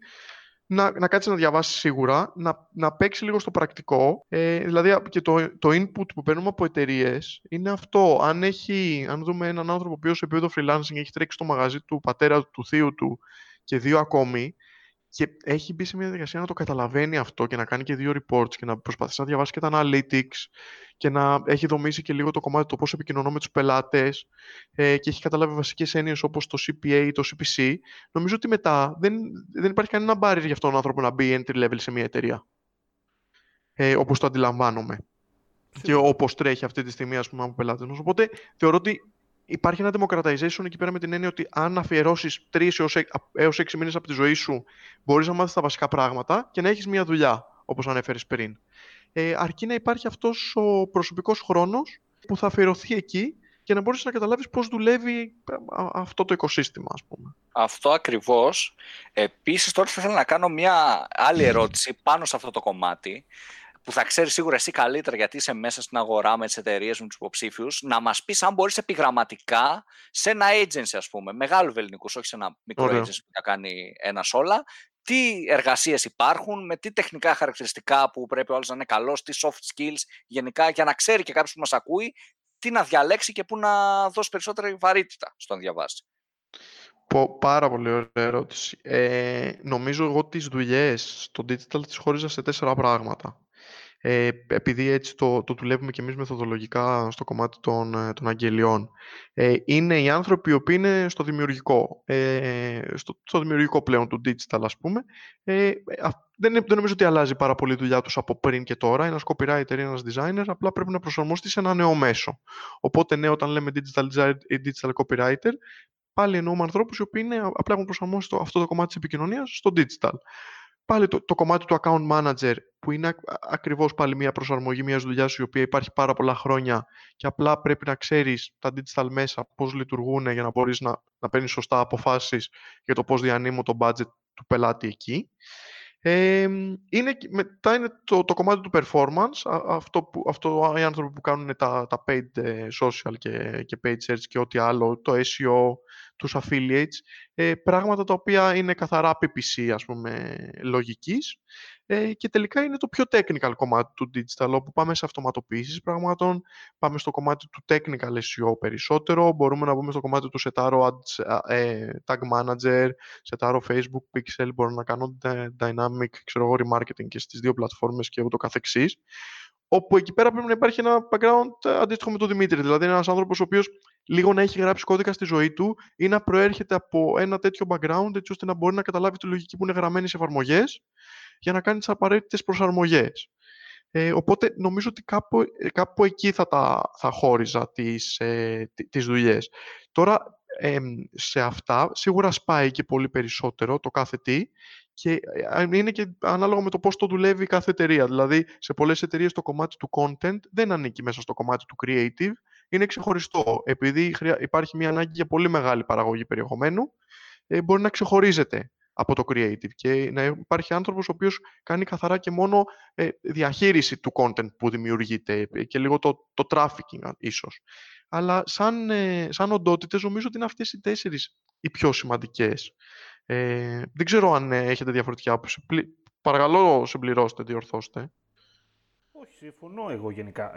να κάτσει να διαβάσει σίγουρα, να παίξει λίγο στο πρακτικό. Δηλαδή και το input που παίρνουμε από εταιρείες είναι αυτό. Αν δούμε έναν άνθρωπο που σε επίπεδο freelancing έχει τρέξει στο μαγαζί του πατέρα του, θείου του και δύο ακόμη, και έχει μπει σε μια διαδικασία να το καταλαβαίνει αυτό και να κάνει και δύο reports και να προσπαθήσει να διαβάσει και τα analytics και να έχει δομήσει και λίγο το κομμάτι το πώς επικοινωνώ με τους πελάτες και έχει καταλάβει βασικές έννοιες όπως το CPA ή το CPC, νομίζω ότι μετά δεν υπάρχει κανένα barrier για αυτόν τον άνθρωπο να μπει entry level σε μια εταιρεία. Όπως το αντιλαμβάνομαι. Και όπως τρέχει αυτή τη στιγμή, ας πούμε, από πελάτες. Οπότε θεωρώ ότι υπάρχει ένα democratization εκεί πέρα με την έννοια ότι αν αφιερώσεις 3 έως 6 μήνες από τη ζωή σου, μπορείς να μάθεις τα βασικά πράγματα και να έχεις μια δουλειά, όπως ανέφερες πριν. Αρκεί να υπάρχει αυτός ο προσωπικός χρόνος που θα αφιερωθεί εκεί και να μπορείς να καταλάβεις πώς δουλεύει αυτό το οικοσύστημα, ας πούμε. Αυτό ακριβώς. Επίσης, τώρα θα ήθελα να κάνω μια άλλη ερώτηση πάνω σε αυτό το κομμάτι, που θα ξέρεις σίγουρα εσύ καλύτερα γιατί είσαι μέσα στην αγορά με τις εταιρείες, με τους υποψήφιους, να μας πεις αν μπορείς επιγραμματικά σε ένα agency, ας πούμε, μεγάλου ελληνικούς, όχι σε ένα μικρό agency που θα κάνει ένα όλα, τι εργασίες υπάρχουν, με τι τεχνικά χαρακτηριστικά που πρέπει ο άλλος να είναι καλός, τι soft skills γενικά, για να ξέρει και κάποιος που μας ακούει τι να διαλέξει και πού να δώσει περισσότερη βαρύτητα στον διαβάσει. Πάρα πολύ ωραία ερώτηση. Νομίζω εγώ τις δουλειές στο digital τις χώριζα σε 4 πράγματα. Επειδή έτσι το δουλεύουμε και εμείς μεθοδολογικά στο κομμάτι των αγγελιών. Είναι οι άνθρωποι οι οποίοι είναι στο δημιουργικό, στο δημιουργικό πλέον του digital, ας πούμε. Δεν νομίζω ότι αλλάζει πάρα πολύ η δουλειά τους από πριν και τώρα. Ένας copywriter ή ένας designer απλά πρέπει να προσαρμοστεί σε ένα νέο μέσο. Οπότε ναι, όταν λέμε digital designer ή digital copywriter, πάλι εννοούμε ανθρώπους οι οποίοι απλά έχουν προσαρμόσει αυτό το κομμάτι της επικοινωνίας στο digital. Πάλι το κομμάτι του account manager, που είναι ακριβώς πάλι μια προσαρμογή μιας δουλειάς η οποία υπάρχει πάρα πολλά χρόνια και απλά πρέπει να ξέρεις τα digital μέσα πώς λειτουργούν για να μπορείς να παίρνεις σωστά αποφάσεις για το πώς διανύμω το budget του πελάτη εκεί. Μετά είναι το κομμάτι του performance, αυτό οι άνθρωποι που κάνουν τα paid social και paid search και ό,τι άλλο, το SEO, τους affiliates, πράγματα τα οποία είναι καθαρά PPC, ας πούμε, λογικής. Και τελικά είναι το πιο technical κομμάτι του digital, όπου πάμε σε αυτοματοποίησης πραγμάτων, πάμε στο κομμάτι του technical SEO περισσότερο, μπορούμε να μπούμε στο κομμάτι του σετάρω ads, tag manager, σετάρω Facebook, pixel, μπορώ να κάνω dynamic, remarketing και στις 2 πλατφόρμες και ούτω καθεξής, όπου εκεί πέρα πρέπει να υπάρχει ένα background αντίστοιχο με τον Δημήτρη, δηλαδή ένας άνθρωπος ο οποίος λίγο να έχει γράψει κώδικα στη ζωή του ή να προέρχεται από ένα τέτοιο background, έτσι ώστε να μπορεί να καταλάβει τη λογική που είναι γραμμένη σε εφαρμογές για να κάνει τις απαραίτητες προσαρμογές. Οπότε νομίζω ότι κάπου εκεί θα χώριζα τις δουλειές. Τώρα σε αυτά σίγουρα σπάει και πολύ περισσότερο το κάθε τι και είναι και ανάλογα με το πώς το δουλεύει κάθε εταιρεία. Δηλαδή σε πολλές εταιρείες το κομμάτι του content δεν ανήκει μέσα στο κομμάτι του creative, είναι ξεχωριστό. Επειδή υπάρχει μια ανάγκη για πολύ μεγάλη παραγωγή περιεχομένου, μπορεί να ξεχωρίζεται από το creative και να υπάρχει άνθρωπος ο οποίος κάνει καθαρά και μόνο διαχείριση του content που δημιουργείται και λίγο το trafficking ίσως. Αλλά σαν οντότητες νομίζω ότι είναι αυτές οι 4 οι πιο σημαντικές. Δεν ξέρω αν έχετε διαφορετική άποψη. Παρακαλώ, συμπληρώστε, διορθώστε. Όχι, συμφωνώ εγώ γενικά.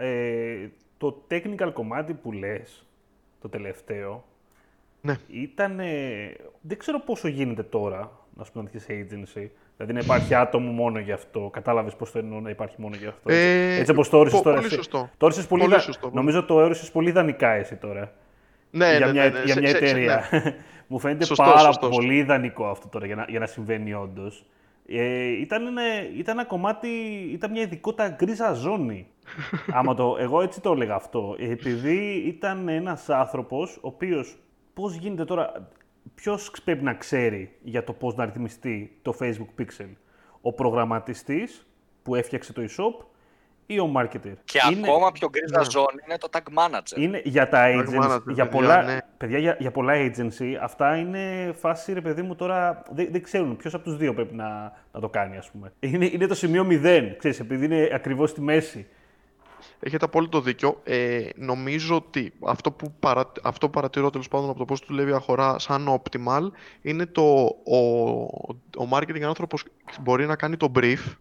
Το technical κομμάτι που λες, το τελευταίο, ναι. Ήταν, δεν ξέρω πόσο γίνεται τώρα, να σου πω να αρχίσεις agency, δηλαδή να υπάρχει άτομο μόνο γι' αυτό, κατάλαβες πώς το εννοώ να υπάρχει μόνο γι' αυτό. Έτσι όπως το όρισες τώρα. Πολύ σωστό. Νομίζω το όρισες πολύ ιδανικά εσύ τώρα. Ναι, για μια εταιρεία. Ναι. Μου φαίνεται σωστό. Πολύ ιδανικό αυτό τώρα για να συμβαίνει όντως. Ήταν ένα κομμάτι, ήταν μια ειδικότητα γκρίζα ζώνη. Εγώ έτσι το έλεγα αυτό. Επειδή ήταν ένας άνθρωπος ο οποίος. Πώς γίνεται τώρα, ποιος πρέπει να ξέρει για το πώς να ρυθμιστεί το Facebook Pixel, ο προγραμματιστής που έφτιαξε το e-shop ή ο marketer. Και ακόμα πιο γκρίζα ζώνη είναι το tag manager. Είναι για τα agency, για πολλά agency, αυτά είναι φάση, ρε παιδί μου, τώρα δεν ξέρουν ποιος από τους δύο πρέπει να το κάνει, ας πούμε. Είναι το σημείο 0, ξέρεις, επειδή είναι ακριβώς στη μέση. Έχετε απόλυτο δίκιο. Νομίζω ότι αυτό που παρατηρώ τέλος πάντων από το πώς δουλεύει η αγορά σαν optimal είναι ο marketing άνθρωπος μπορεί να κάνει το brief,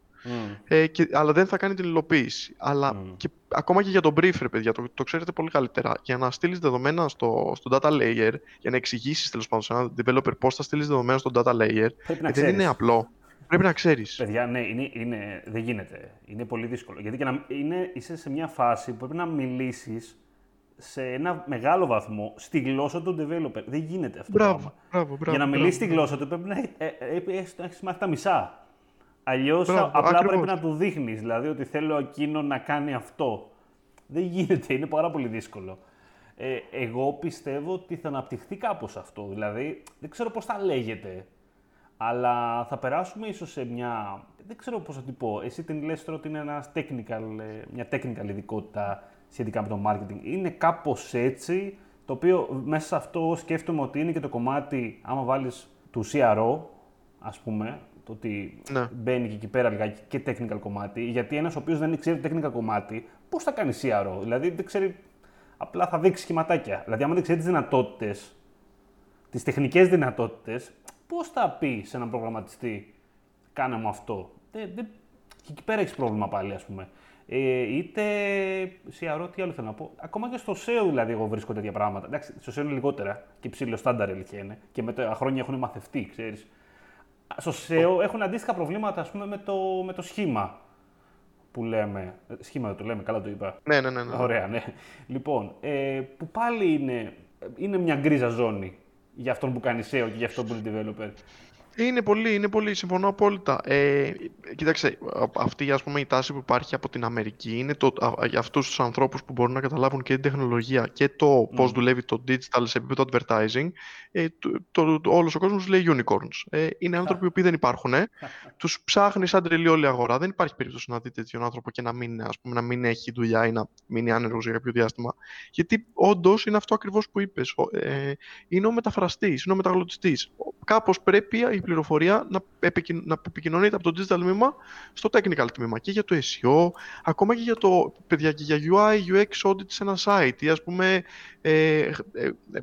αλλά δεν θα κάνει την υλοποίηση. Αλλά και, ακόμα και για το brief, ρε παιδιά, το ξέρετε πολύ καλύτερα. Για να στείλεις δεδομένα στο data layer, για να εξηγήσεις τέλος πάντων σε έναν developer πώς θα στείλεις δεδομένα στο data layer, δεν είναι απλό. Πρέπει να ξέρεις. Παιδιά, ναι, δεν γίνεται. Είναι πολύ δύσκολο. Γιατί και είσαι σε μια φάση που πρέπει να μιλήσεις σε ένα μεγάλο βαθμό στη γλώσσα του developer. Δεν γίνεται αυτό. Μπράβο. Για να μιλήσεις στη γλώσσα του πρέπει να έχεις μάθει τα μισά. Αλλιώς απλά πρέπει να του δείχνεις. Δηλαδή ότι θέλω εκείνο να κάνει αυτό. Δεν γίνεται. Είναι πάρα πολύ δύσκολο. Εγώ πιστεύω ότι θα αναπτυχθεί κάπως αυτό. Δηλαδή δεν ξέρω πώς θα λέγεται. Αλλά θα περάσουμε ίσως σε μια. Δεν ξέρω πώς θα την πω. Εσύ την λες τώρα ότι είναι μια technical ειδικότητα σχετικά με το marketing. Είναι κάπως έτσι, το οποίο μέσα σε αυτό σκέφτομαι ότι είναι και το κομμάτι, άμα βάλεις του CRO, ας πούμε, το ότι μπαίνει και εκεί πέρα λιγάκι και technical κομμάτι. Γιατί ένας ο οποίος δεν ξέρει technical κομμάτι, πώς θα κάνει CRO. Δηλαδή δεν ξέρει. Απλά θα δείξει σχηματάκια. Δηλαδή, άμα δεν ξέρει τις δυνατότητες, τις τεχνικές δυνατότητες. Πώς θα πει σε έναν προγραμματιστή, κάνε μου αυτό. Και εκεί πέρα έχεις πρόβλημα πάλι, ας πούμε. Είτε CRO, τι άλλο θέλω να πω. Ακόμα και στο SEO, δηλαδή, εγώ βρίσκω τέτοια πράγματα. Εντάξει, στο SEO είναι λιγότερα και ψηλό στάνταρ, ηλικία είναι. Και με τα χρόνια έχουν μαθευτεί, ξέρεις. Στο SEO έχουν αντίστοιχα προβλήματα, ας πούμε, με το σχήμα που λέμε. Σχήμα δεν το λέμε, καλά το είπα. Ναι. Ωραία, ναι. Λοιπόν, που πάλι είναι μια γκρίζα ζώνη. Για αυτόν που κάνει SEO και για αυτόν που είναι developer. Είναι πολύ, συμφωνώ απόλυτα. Κοίταξε, αυτή ας πούμε, η τάση που υπάρχει από την Αμερική είναι για αυτούς τους ανθρώπους που μπορούν να καταλάβουν και την τεχνολογία και το πώς δουλεύει το digital σε επίπεδο advertising. Όλος ο κόσμος λέει unicorns. Είναι άνθρωποι που δεν υπάρχουν. Τους ψάχνει σαν τρελή όλη η αγορά. Δεν υπάρχει περίπτωση να δείτε τέτοιον άνθρωπο και να μην έχει δουλειά ή να μείνει άνεργος για κάποιο διάστημα. Γιατί όντως είναι αυτό ακριβώς που είπες. Είναι ο μεταφραστής, είναι ο μεταγλωτιστής. Κάπως πρέπει η πληροφορία να επικοινωνείται από το digital τμήμα στο technical τμήμα και για το SEO, ακόμα και για το παιδιά, και για UI, UX audit σε ένα site ή ας πούμε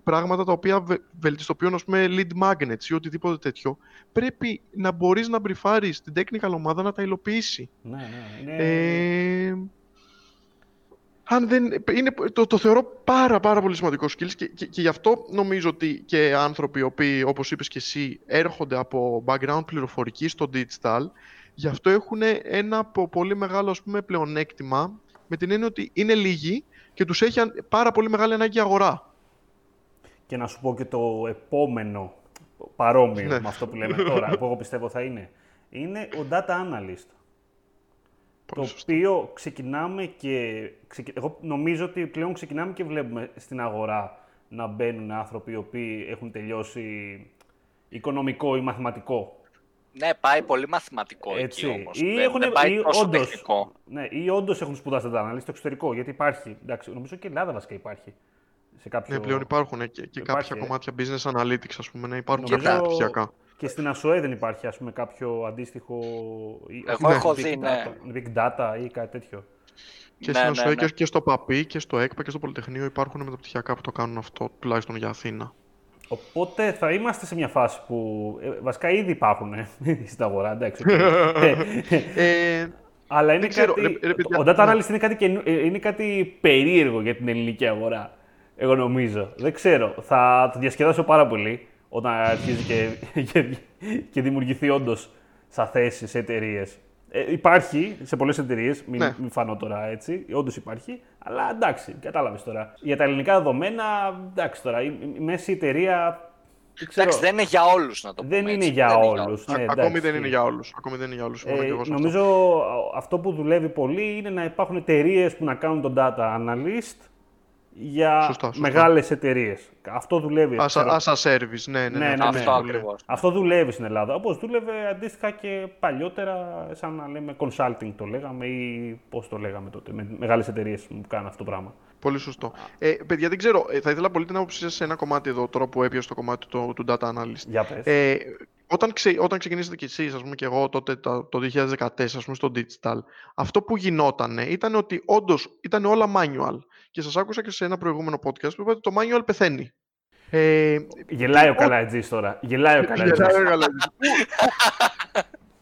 πράγματα τα οποία βελτιστοποιούν ας πούμε lead magnets ή οτιδήποτε τέτοιο. Πρέπει να μπορείς να μπριφάρεις την technical ομάδα να τα υλοποιήσει. Ναι. Αν δεν, το θεωρώ πάρα πολύ σημαντικό skills και γι' αυτό νομίζω ότι και άνθρωποι οι οποίοι, όπως είπες και εσύ, έρχονται από background πληροφορική στο digital, γι' αυτό έχουν ένα πολύ μεγάλο ας πούμε, πλεονέκτημα, με την έννοια ότι είναι λίγοι και τους έχει πάρα πολύ μεγάλη ανάγκη αγορά. Και να σου πω και το επόμενο παρόμοιο με αυτό που λέμε τώρα, που εγώ πιστεύω θα είναι ο data analyst. Το οποίο ξεκινάμε και. Εγώ νομίζω ότι πλέον ξεκινάμε και βλέπουμε στην αγορά να μπαίνουν άνθρωποι οι οποίοι έχουν τελειώσει οικονομικό ή μαθηματικό. Ναι, πάει πολύ μαθηματικό έτσι. Εκεί όμως. Δεν πάει τόσο τεχνικό. Ναι, ή όντως έχουν σπουδάσει data analysis στο εξωτερικό. Γιατί υπάρχει. Εντάξει, νομίζω και η Ελλάδα βασικά υπάρχει. Σε κάποιο... Ναι, πλέον υπάρχουν και κάποια κομμάτια business analytics, ας πούμε, να υπάρχουν και πτυχιακά. Και στην ΑΣΟΕ δεν υπάρχει, ας πούμε, κάποιο αντίστοιχο. Εγώ έχω δει, big data ή κάτι τέτοιο. Και στην ΑΣΟΕ και στο ΠΑΠΗ και στο ΕΚΠΑ και στο Πολυτεχνείο υπάρχουν μεταπτυχιακά που το κάνουν αυτό, τουλάχιστον για Αθήνα. Οπότε θα είμαστε σε μια φάση που βασικά ήδη υπάρχουν στην αγορά, εντάξει. Αλλά είναι κάτι. Ο data analyst είναι κάτι περίεργο για την ελληνική αγορά. Εγώ νομίζω. Δεν ξέρω. Θα το διασκεδάσω πάρα πολύ όταν αρχίζει και δημιουργηθεί όντως σαν θέση σε εταιρείες. Υπάρχει σε πολλές εταιρείες, μην φανώ τώρα έτσι, όντως υπάρχει, αλλά εντάξει, κατάλαβες τώρα. Για τα ελληνικά δεδομένα, εντάξει τώρα, η μέση εταιρεία. Εντάξει, δεν είναι για όλους να το πούμε. Δεν είναι για όλους. Νομίζω αυτό που δουλεύει πολύ είναι να υπάρχουν εταιρείες που να κάνουν τον data analyst. Για μεγάλες εταιρείες. Αυτό δουλεύει. As a service, ναι. Αυτό ακριβώς. Αυτό δουλεύει στην Ελλάδα. Όπως δούλευε αντίστοιχα και παλιότερα, σαν να λέμε consulting το λέγαμε ή πώς το λέγαμε τότε. Με μεγάλες εταιρείες που κάνουν αυτό το πράγμα. Πολύ σωστό. Παιδιά, δεν ξέρω, θα ήθελα πολύ την άποψή σας σε ένα κομμάτι εδώ, τώρα που έπιασε το κομμάτι του data analyst. Για πες. Όταν ξεκινήσατε κι εσείς, ας πούμε, και εγώ τότε το 2014, ας πούμε, στο digital, αυτό που γινόταν ήταν ότι όντως ήταν όλα manual. Και σας άκουσα και σε ένα προηγούμενο podcast που είπατε ότι το manual πεθαίνει. Γελάει ο Καλατζής τώρα.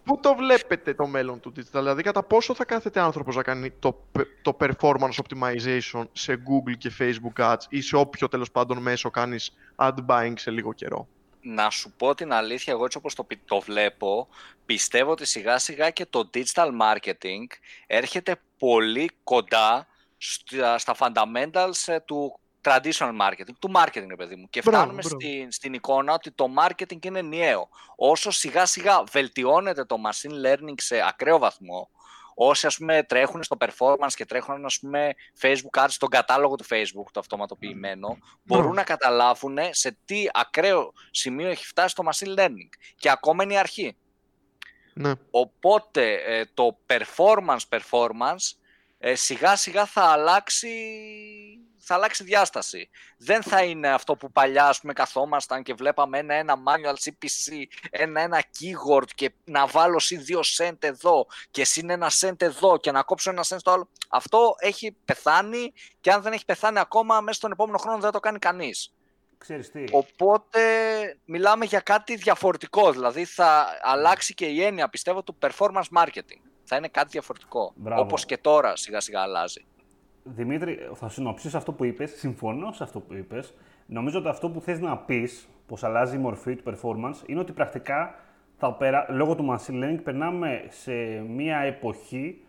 Πού το βλέπετε το μέλλον του digital, δηλαδή κατά πόσο θα κάθεται άνθρωπος να κάνει το performance optimization σε Google και Facebook ads ή σε όποιο τέλος πάντων μέσο κάνεις ad buying σε λίγο καιρό? Να σου πω την αλήθεια, εγώ έτσι όπως το βλέπω, πιστεύω ότι σιγά σιγά και το digital marketing έρχεται πολύ κοντά στα fundamentals του traditional marketing, του marketing, παιδί μου. Και φτάνουμε στην εικόνα ότι το marketing είναι ενιαίο. Όσο σιγά σιγά βελτιώνεται το machine learning σε ακραίο βαθμό, όσοι, ας πούμε, τρέχουν στο performance και τρέχουν, ας πούμε, Facebook ads, στον κατάλογο του Facebook, το αυτοματοποιημένο, μπορούν να καταλάβουν σε τι ακραίο σημείο έχει φτάσει το machine learning. Και ακόμα είναι η αρχή. Ναι. Οπότε το performance σιγά σιγά θα αλλάξει διάσταση. Δεν θα είναι αυτό που παλιά, ας πούμε, καθόμασταν και βλέπαμε ένα manual CPC, ένα keyword και να βάλω εσύ 2 cent εδώ και συν 1 cent εδώ και να κόψω 1 cent στο άλλο. Αυτό έχει πεθάνει και αν δεν έχει πεθάνει ακόμα, μέσα στον επόμενο χρόνο δεν το κάνει κανείς. Ξέρεις τι. Οπότε μιλάμε για κάτι διαφορετικό, δηλαδή θα αλλάξει και η έννοια, πιστεύω, του performance marketing. Θα είναι κάτι διαφορετικό, όπως και τώρα σιγά σιγά αλλάζει. Δημήτρη, θα συνοψίσω αυτό που είπες, συμφωνώ σε αυτό που είπες. Νομίζω ότι αυτό που θες να πεις, πως αλλάζει η μορφή του performance, είναι ότι πρακτικά, λόγω του machine learning, περνάμε σε μια εποχή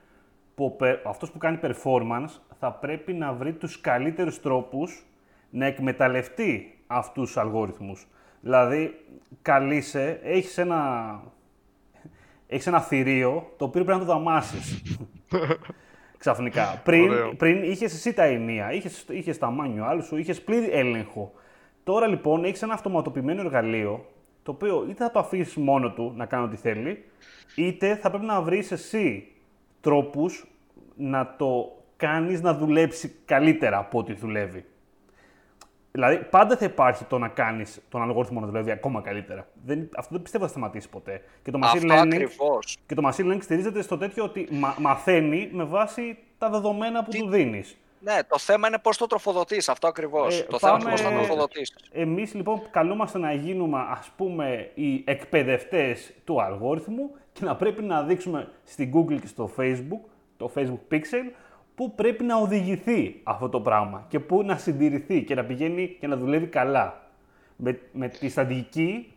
που αυτός που κάνει performance θα πρέπει να βρει τους καλύτερους τρόπους να εκμεταλλευτεί αυτούς τους αλγόριθμους. Δηλαδή, καλείσαι, έχεις ένα θηρίο το οποίο πρέπει να το δαμάσεις. Ξαφνικά. Πριν είχες εσύ τα ενία, είχες τα manual σου, είχες πλήρη έλεγχο. Τώρα λοιπόν έχεις ένα αυτοματοποιημένο εργαλείο, το οποίο είτε θα το αφήσεις μόνο του να κάνει ό,τι θέλει, είτε θα πρέπει να βρεις εσύ τρόπους να το κάνεις να δουλέψει καλύτερα από ό,τι δουλεύει. Δηλαδή πάντα θα υπάρχει το να κάνεις τον αλγόριθμο να δουλεύει ακόμα καλύτερα. Αυτό δεν πιστεύω θα σταματήσει ποτέ. Και το machine learning στηρίζεται στο τέτοιο ότι μαθαίνει με βάση τα δεδομένα που του δίνεις. Ναι, το θέμα είναι πώς το τροφοδοτείς. Αυτό ακριβώς. Εμείς λοιπόν καλούμαστε να γίνουμε, ας πούμε, οι εκπαιδευτές του αλγόριθμου και να πρέπει να δείξουμε στην Google και στο Facebook, το Facebook Pixel, πού πρέπει να οδηγηθεί αυτό το πράγμα και πού να συντηρηθεί και να πηγαίνει και να δουλεύει καλά. Με τη στρατηγική,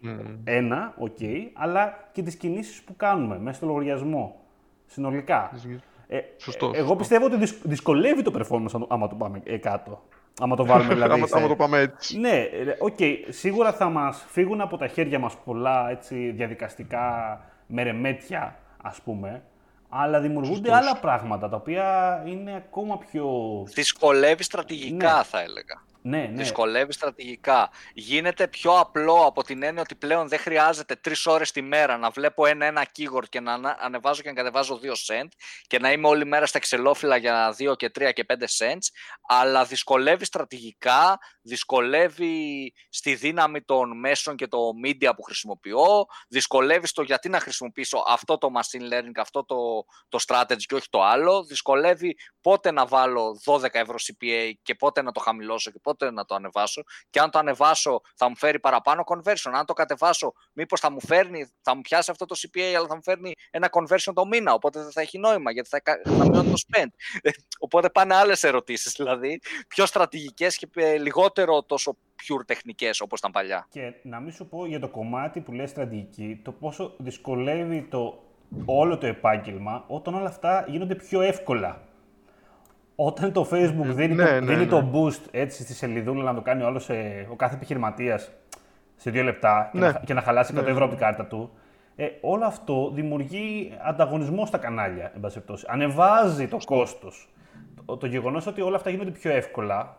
αλλά και τις κινήσεις που κάνουμε μέσα στο λογαριασμό, συνολικά. Σωστό. Εγώ πιστεύω ότι δυσκολεύει το performance άμα το πάμε κάτω. Άμα το βάλουμε δηλαδή. Άμα το πάμε έτσι. Ναι, σίγουρα θα μας φύγουν από τα χέρια μας πολλά έτσι, διαδικαστικά μερεμέτια, ας πούμε. Αλλά δημιουργούνται άλλα πράγματα, τα οποία είναι ακόμα πιο... Δυσκολεύει στρατηγικά, ναι. Θα έλεγα. Ναι. Δυσκολεύει στρατηγικά. Γίνεται πιο απλό από την έννοια ότι πλέον δεν χρειάζεται 3 ώρες τη μέρα να βλέπω ένα keyword και να ανεβάζω και να κατεβάζω 2 cent και να είμαι όλη μέρα στα ξελόφυλλα για 2 και 3 και 5 cents, αλλά δυσκολεύει στρατηγικά, δυσκολεύει στη δύναμη των μέσων και το media που χρησιμοποιώ, δυσκολεύει στο γιατί να χρησιμοποιήσω αυτό το machine learning, αυτό το strategy και όχι το άλλο, δυσκολεύει πότε να βάλω 12 ευρώ CPA και πότε να το χαμηλώσω και πότε να το ανεβάσω, και αν το ανεβάσω θα μου φέρει παραπάνω conversion, αν το κατεβάσω μήπως θα μου πιάσει αυτό το CPA αλλά θα μου φέρνει ένα conversion το μήνα, οπότε δεν θα έχει νόημα γιατί θα μειώνει το spend. Οπότε πάνε άλλες ερωτήσεις, δηλαδή πιο στρατηγικές και λιγότερο τόσο pure τεχνικές όπως ήταν παλιά. Και να μην σου πω για το κομμάτι που λέει στρατηγική, το πόσο δυσκολεύει όλο το επάγγελμα όταν όλα αυτά γίνονται πιο εύκολα. Όταν το Facebook δίνει το boost έτσι στη σελίδα να το κάνει ο κάθε επιχειρηματίας σε 2 λεπτά και να χαλάσει 100 ευρώ από την κάρτα του, όλο αυτό δημιουργεί ανταγωνισμό στα κανάλια, εν πάση περιπτώσει. Ανεβάζει το κόστος. Το γεγονός ότι όλα αυτά γίνονται πιο εύκολα,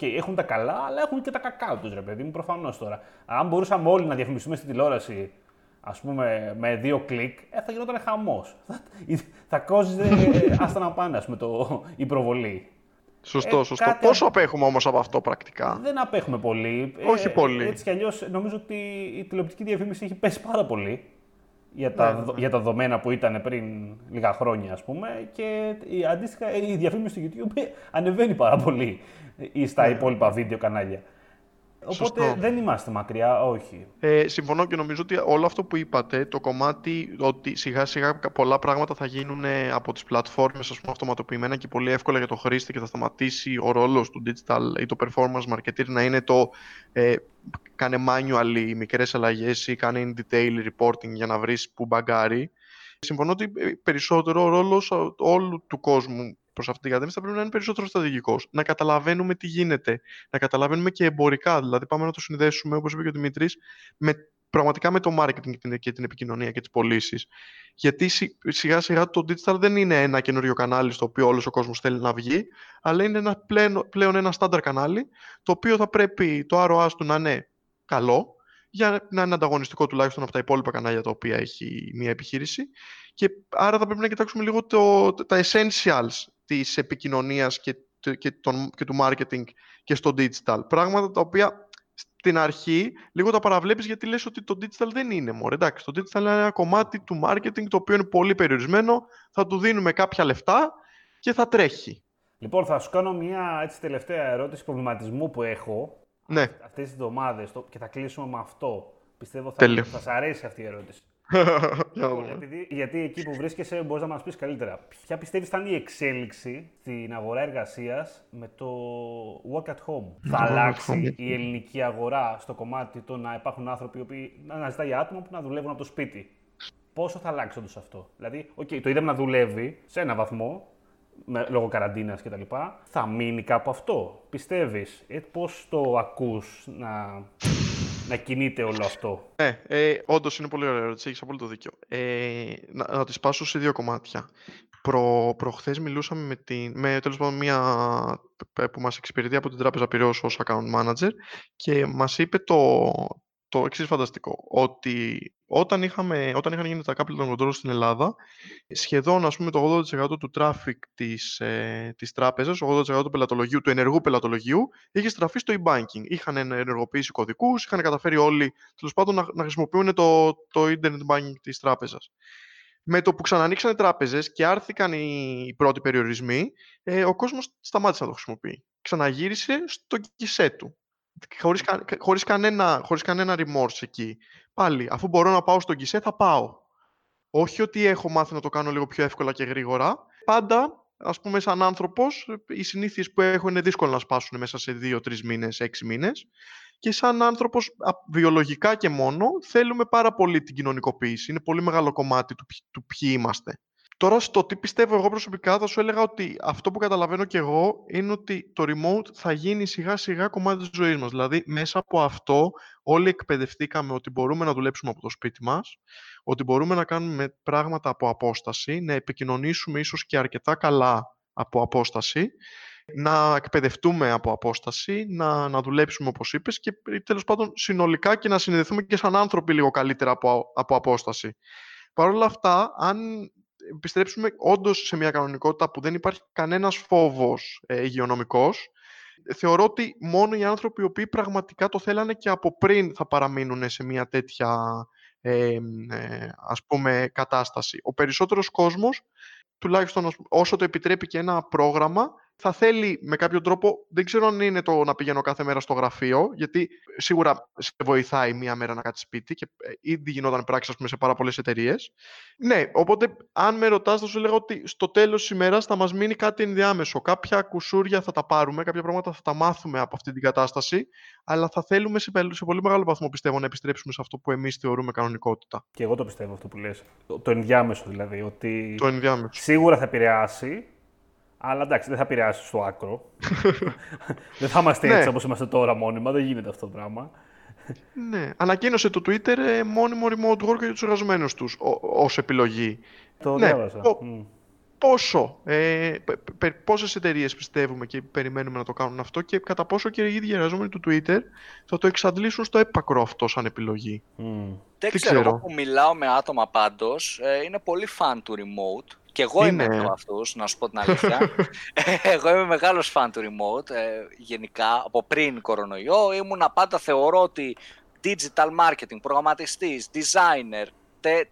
έχουν τα καλά, αλλά έχουν και τα κακά τους, ρε παιδί μου, προφανώς τώρα. Αν μπορούσαμε όλοι να διαφημιστούμε στην τηλεόραση, ας πούμε, με 2 κλικ, θα γινόταν χαμός. Θα κόζιζε άστα να πάνε, ας πούμε, η προβολή. Σωστό, σωστό. Κάτι... Πόσο απέχουμε όμως από αυτό πρακτικά? Δεν απέχουμε πολύ. Όχι πολύ. Έτσι κι αλλιώς νομίζω ότι η τηλεοπτική διαφήμιση έχει πέσει πάρα πολύ για τα, για τα δεδομένα που ήταν πριν λίγα χρόνια, ας πούμε. Και η, αντίστοιχα, η διαφήμιση στο YouTube ανεβαίνει πάρα πολύ ή στα υπόλοιπα βίντεο κανάλια. Οπότε σωστό. Δεν είμαστε μακριά, όχι. Συμφωνώ και νομίζω ότι όλο αυτό που είπατε, το κομμάτι ότι σιγά σιγά πολλά πράγματα θα γίνουν από τις πλατφόρμες, ας πούμε, αυτοματοποιημένα και πολύ εύκολα για το χρήστη και θα σταματήσει ο ρόλος του digital ή το performance marketer να είναι το κάνε manual, μικρές αλλαγές ή κάνε in detail reporting για να βρεις που μπαγκάρει. Συμφωνώ ότι περισσότερο ο ρόλος όλου του κόσμου προς αυτή την κατεύθυνση θα πρέπει να είναι περισσότερο στρατηγικός. Να καταλαβαίνουμε τι γίνεται. Να καταλαβαίνουμε και εμπορικά. Δηλαδή, πάμε να το συνδέσουμε, όπως είπε και ο Δημήτρης, πραγματικά με το marketing και την επικοινωνία και τις πωλήσεις. Γιατί σιγά σιγά το digital δεν είναι ένα καινούριο κανάλι στο οποίο όλος ο κόσμος θέλει να βγει, αλλά είναι ένα πλέον ένα στάνταρ κανάλι, το οποίο θα πρέπει το ROAS του να είναι καλό, για να είναι ανταγωνιστικό τουλάχιστον από τα υπόλοιπα κανάλια τα οποία έχει μια επιχείρηση. Και άρα θα πρέπει να κοιτάξουμε λίγο τα essentials της επικοινωνίας και του marketing και στο digital. Πράγματα τα οποία στην αρχή λίγο τα παραβλέπεις γιατί λες ότι το digital δεν είναι μωρέ. Εντάξει, το digital είναι ένα κομμάτι του marketing το οποίο είναι πολύ περιορισμένο, θα του δίνουμε κάποια λεφτά και θα τρέχει. Λοιπόν, θα σου κάνω μια έτσι, τελευταία ερώτηση προβληματισμού που έχω αυτές τις εβδομάδες και θα κλείσουμε με αυτό. Πιστεύω θα σας αρέσει αυτή η ερώτηση. Γιατί εκεί που βρίσκεσαι μπορείς να μας πεις καλύτερα. Ποια πιστεύεις θα είναι η εξέλιξη στην αγορά εργασίας με το work at home? Θα αλλάξει η ελληνική αγορά στο κομμάτι το να υπάρχουν άνθρωποι που να αναζητάει άτομα που να δουλεύουν από το σπίτι? Πόσο θα αλλάξει όντως αυτό? Δηλαδή, το είδαμε να δουλεύει σε έναν βαθμό λόγω καραντίνας κτλ. Θα μείνει κάπου αυτό? Πιστεύεις? Πώς το ακούς να κινείται όλο αυτό? Όντως είναι πολύ ωραία ερώτηση, έχεις απόλυτο δίκιο. Να τη σπάσω σε δύο κομμάτια. Προχθές μιλούσαμε με τέλος πάντων μία που μας εξυπηρετεί από την Τράπεζα Πειραιώς ως account manager και μας είπε το εξής φανταστικό, ότι όταν είχαν γίνει τα capital controls στην Ελλάδα, σχεδόν ας πούμε, το 80% του traffic της τράπεζας, 80% του ενεργού πελατολογίου, είχε στραφεί στο e-banking. Είχαν ενεργοποιήσει κωδικούς, είχαν καταφέρει όλοι τέλος πάντων να χρησιμοποιούν το internet banking της τράπεζας. Με το που ξανανοίξαν οι τράπεζες και άρθηκαν οι πρώτοι περιορισμοί, ο κόσμος σταμάτησε να το χρησιμοποιεί. Ξαναγύρισε στο κησέ του. Χωρίς κανένα remorse εκεί. Πάλι, αφού μπορώ να πάω στον κησέ, θα πάω. Όχι ότι έχω μάθει να το κάνω λίγο πιο εύκολα και γρήγορα. Πάντα, ας πούμε, σαν άνθρωπος, οι συνήθειες που έχω είναι δύσκολο να σπάσουν μέσα σε 2-3 μήνες, 6 μήνες. Και σαν άνθρωπος, βιολογικά και μόνο, θέλουμε πάρα πολύ την κοινωνικοποίηση. Είναι πολύ μεγάλο κομμάτι του ποιοι είμαστε. Τώρα, στο τι πιστεύω εγώ προσωπικά, θα σου έλεγα ότι αυτό που καταλαβαίνω και εγώ είναι ότι το remote θα γίνει σιγά σιγά κομμάτι της ζωής μας. Δηλαδή, μέσα από αυτό όλοι εκπαιδευτήκαμε ότι μπορούμε να δουλέψουμε από το σπίτι μας, ότι μπορούμε να κάνουμε πράγματα από απόσταση, να επικοινωνήσουμε ίσως και αρκετά καλά από απόσταση, να εκπαιδευτούμε από απόσταση, να δουλέψουμε όπως είπες και τέλος πάντων συνολικά και να συνδεθούμε και σαν άνθρωποι λίγο καλύτερα από απόσταση. Παρ' όλα αυτά, αν επιστρέψουμε όντως σε μια κανονικότητα που δεν υπάρχει κανένας φόβος υγειονομικός. Θεωρώ ότι μόνο οι άνθρωποι οι οποίοι πραγματικά το θέλανε και από πριν θα παραμείνουν σε μια τέτοια ας πούμε, κατάσταση. Ο περισσότερος κόσμος, τουλάχιστον όσο το επιτρέπει και ένα πρόγραμμα, θα θέλει με κάποιο τρόπο, δεν ξέρω αν είναι το να πηγαίνω κάθε μέρα στο γραφείο, γιατί σίγουρα σε βοηθάει μία μέρα να κάτσεις σπίτι και ήδη γινόταν πράξη, ας πούμε, σε πάρα πολλές εταιρείες. Ναι, οπότε αν με ρωτάς, θα σου λέγω ότι στο τέλος της ημέρας θα μας μείνει κάτι ενδιάμεσο. Κάποια κουσούρια θα τα πάρουμε, κάποια πράγματα θα τα μάθουμε από αυτή την κατάσταση, αλλά θα θέλουμε σε πολύ μεγάλο βαθμό, πιστεύω, να επιστρέψουμε σε αυτό που εμείς θεωρούμε κανονικότητα. Και εγώ το πιστεύω αυτό που λες. Το ενδιάμεσο δηλαδή. Ότι το ενδιάμεσο. Σίγουρα θα επηρεάσει. Αλλά εντάξει, δεν θα επηρεάσει στο άκρο. Δεν θα είμαστε έτσι όπως είμαστε τώρα μόνιμα, δεν γίνεται αυτό το πράγμα. Ναι. Ανακοίνωσε το Twitter μόνιμο remote work για τους εργαζομένους τους ως επιλογή. Το διάβασα. Πόσες εταιρείες πιστεύουμε και περιμένουμε να το κάνουν αυτό και κατά πόσο και οι ίδιοι εργαζόμενοι του Twitter θα το εξαντλήσουν στο έπακρο αυτό σαν επιλογή? Δεν ξέρω. Εγώ που μιλάω με άτομα πάντως, είναι πολύ fan του remote. Και εγώ είμαι από αυτούς, να σου πω την αλήθεια. Εγώ είμαι μεγάλος fan του remote. Γενικά, από πριν κορονοϊό, ήμουνα πάντα θεωρώ ότι digital marketing, προγραμματιστής, designer,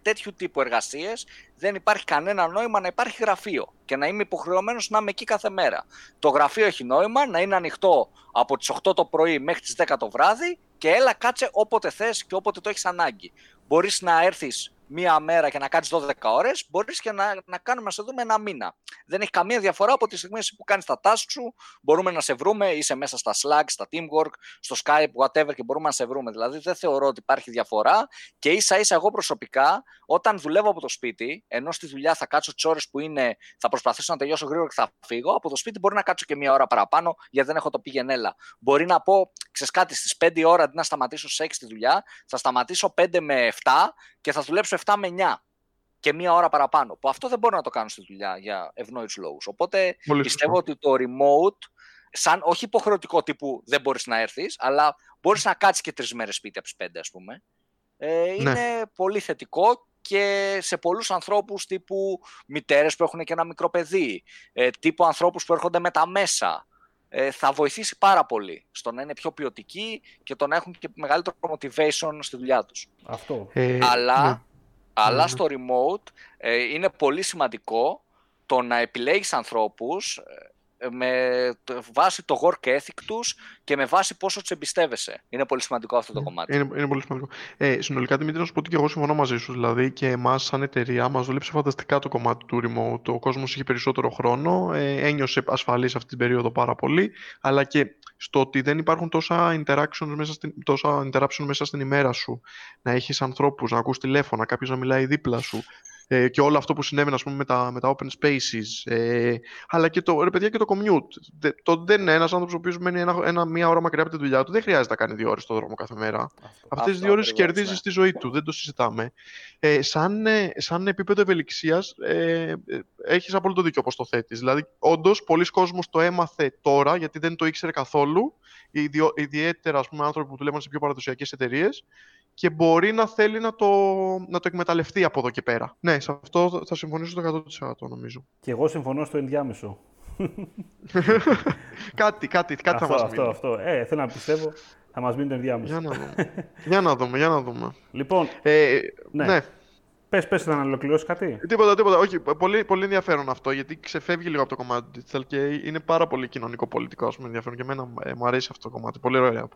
τέτοιου τύπου εργασίες, δεν υπάρχει κανένα νόημα να υπάρχει γραφείο και να είμαι υποχρεωμένος να είμαι εκεί κάθε μέρα. Το γραφείο έχει νόημα να είναι ανοιχτό από τις 8 το πρωί μέχρι τις 10 το βράδυ και έλα κάτσε όποτε θες και όποτε το έχεις ανάγκη. Μπορείς να έρθεις μία μέρα και να κάνεις 12 ώρες, μπορείς και να κάνουμε να σε δούμε ένα μήνα. Δεν έχει καμία διαφορά από τις στιγμές που κάνεις τα task σου, μπορούμε να σε βρούμε, είσαι μέσα στα Slack, στα Teamwork, στο Skype, whatever και μπορούμε να σε βρούμε. Δηλαδή δεν θεωρώ ότι υπάρχει διαφορά και ίσα ίσα εγώ προσωπικά όταν δουλεύω από το σπίτι, ενώ στη δουλειά θα κάτσω τις ώρες που είναι, θα προσπαθήσω να τελειώσω γρήγορα και θα φύγω, από το σπίτι μπορεί να κάτσω και μία ώρα παραπάνω γιατί δεν έχω το πηγενέλα. Μπορεί να πω, ξέρεις κάτι, στις 5 ώρα αντί να σταματήσω στις 6 τη δουλειά, θα σταματήσω 5 με 7 και θα δουλέψω 7 με 9 και μία ώρα παραπάνω. Που αυτό δεν μπορώ να το κάνω στη δουλειά για ευνόητους λόγους. Οπότε πιστεύω ότι το remote, σαν όχι υποχρεωτικό τύπου δεν μπορείς να έρθεις, αλλά μπορείς να κάτσεις και 3 μέρες σπίτι από τις 5, ας πούμε. Είναι πολύ θετικό και σε πολλούς ανθρώπους τύπου μητέρες που έχουν και ένα μικρό παιδί, τύπου ανθρώπους που έρχονται με τα μέσα. Θα βοηθήσει πάρα πολύ στο να είναι πιο ποιοτικοί και το να έχουν και μεγαλύτερο motivation στη δουλειά τους. Αυτό. Αλλά στο remote είναι πολύ σημαντικό το να επιλέγεις ανθρώπους με βάση το work ethic τους και με βάση πόσο τους εμπιστεύεσαι. Είναι πολύ σημαντικό αυτό το κομμάτι. Είναι πολύ σημαντικό. Συνολικά, Δημήτρη, να σου πω ότι και εγώ συμφωνώ μαζί σου. Δηλαδή και εμάς σαν εταιρεία μας δούλεψε φανταστικά το κομμάτι του remote. Ο κόσμος είχε περισσότερο χρόνο, ένιωσε ασφαλής αυτή την περίοδο πάρα πολύ, αλλά και στο ότι δεν υπάρχουν τόσα interaction μέσα στην ημέρα σου. Να έχεις ανθρώπους, να ακούς τηλέφωνα, κάποιος να μιλάει δίπλα σου. Και όλο αυτό που συνέβαινε, ας πούμε, με τα open spaces, αλλά και το, ρε παιδιά, και το commute. Δεν είναι ένας άνθρωπος ο οποίος μένει μία ώρα μακριά από τη δουλειά του, δεν χρειάζεται να κάνει 2 ώρες στον δρόμο κάθε μέρα. Αυτές τις 2 ώρες κερδίζεις τη ζωή του, δεν το συζητάμε. Σαν επίπεδο ευελιξίας, έχεις απόλυτο δίκιο όπως το θέτεις. Δηλαδή, όντως, πολλοί κόσμος το έμαθε τώρα, γιατί δεν το ήξερε καθόλου, ιδιαίτερα, ας πούμε, άνθρωποι που δουλεύουν σε πιο παραδοσιακές εταιρείες. Και μπορεί να θέλει να το εκμεταλλευτεί από εδώ και πέρα. Ναι, σε αυτό θα συμφωνήσω το 100% νομίζω. Και εγώ συμφωνώ στο ενδιάμεσο. Κάτι θα μας μείνει. Αυτό. Θέλω να πιστεύω, θα μας μείνει το ενδιάμεσο. Για να δούμε. Λοιπόν, ναι. Πες να ολοκληρώσει κάτι. Τίποτα. Όχι, πολύ, πολύ ενδιαφέρον αυτό, γιατί ξεφεύγει λίγο από το κομμάτι digital και είναι πάρα πολύ κοινωνικό-πολιτικό, ας πούμε, ενδιαφέρον. Και εμένα μου αρέσει αυτό το κομμάτι. Πολύ ωραία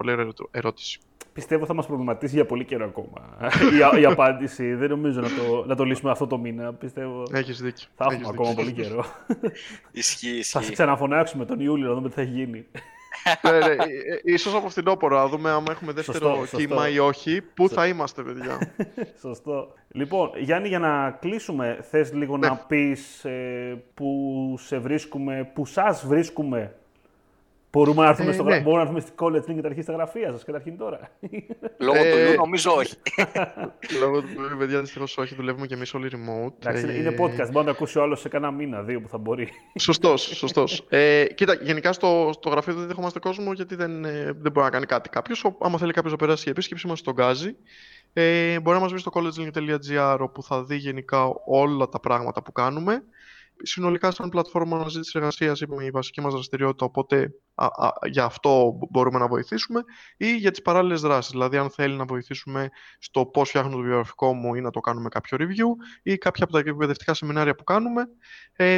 ερώτηση. Πιστεύω θα μας προβληματίσει για πολύ καιρό ακόμα η απάντηση. Δεν νομίζω να το λύσουμε αυτό το μήνα. Πιστεύω. Έχεις δίκιο. Θα έχουμε ακόμα πολύ καιρό. Ισχύει. Θα σε ξαναφωνάξουμε τον Ιούλιο να δούμε τι θα έχει γίνει. Ίσως από φθινόπωρο, να δούμε αν έχουμε δεύτερο κύμα ή όχι. Πού θα είμαστε, παιδιά. Σωστό. Λοιπόν, Γιάννη, για να κλείσουμε, θες λίγο να πεις πού σε βρίσκουμε, πού σας βρίσκουμε. Μπορούμε να έρθουμε στην CollegeLink και τα αρχή στα γραφεία σας, καταρχήν τώρα. Λόγω του ιού νομίζω όχι. Λόγω του ιού, παιδιά, δυστυχώς όχι, δουλεύουμε και εμείς όλοι remote. Εντάξει, είναι podcast, μπορεί να το ακούσει ο άλλος σε κανένα μήνα, 2 που θα μπορεί. Σωστός. Κοίτα, γενικά στο γραφείο δεν δεχόμαστε κόσμο, γιατί δεν μπορεί να κάνει κάτι κάποιος. Άμα θέλει κάποιος να περάσει η επίσκεψη μας, τον γκάζει. Μπορεί να μας βρει στο collegelink.gr, όπου θα δει γενικά όλα τα πράγματα που κάνουμε. Συνολικά, σαν πλατφόρμα αναζήτησης εργασίας, είπαμε η βασική μας δραστηριότητα. Οπότε για αυτό μπορούμε να βοηθήσουμε ή για τις παράλληλες δράσεις. Δηλαδή, αν θέλει να βοηθήσουμε στο πώς φτιάχνω το βιογραφικό μου ή να το κάνουμε κάποιο review ή κάποια από τα εκπαιδευτικά σεμινάρια που κάνουμε,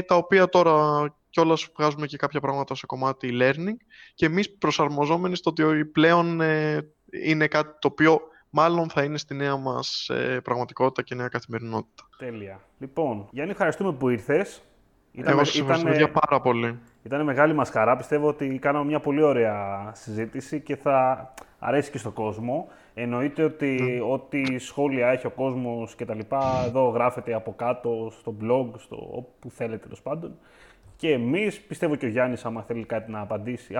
τα οποία τώρα κιόλας βγάζουμε και κάποια πράγματα σε κομμάτι e-learning. Και εμείς προσαρμοζόμενοι στο ότι πλέον είναι κάτι το οποίο μάλλον θα είναι στη νέα μας πραγματικότητα και νέα καθημερινότητα. Τέλεια. Λοιπόν, Γιάννη, ευχαριστούμε που ήρθες. Εγώ σας ευχαριστώ πάρα πολύ. Ήταν μεγάλη μας χαρά. Πιστεύω ότι κάναμε μια πολύ ωραία συζήτηση και θα αρέσει και στον κόσμο. Εννοείται ότι ό,τι σχόλια έχει ο κόσμος κτλ. Εδώ γράφεται από κάτω, στο blog, στο όπου θέλετε τέλος πάντων. Και εμείς, πιστεύω και ο Γιάννης, άμα θέλει κάτι να απαντήσει,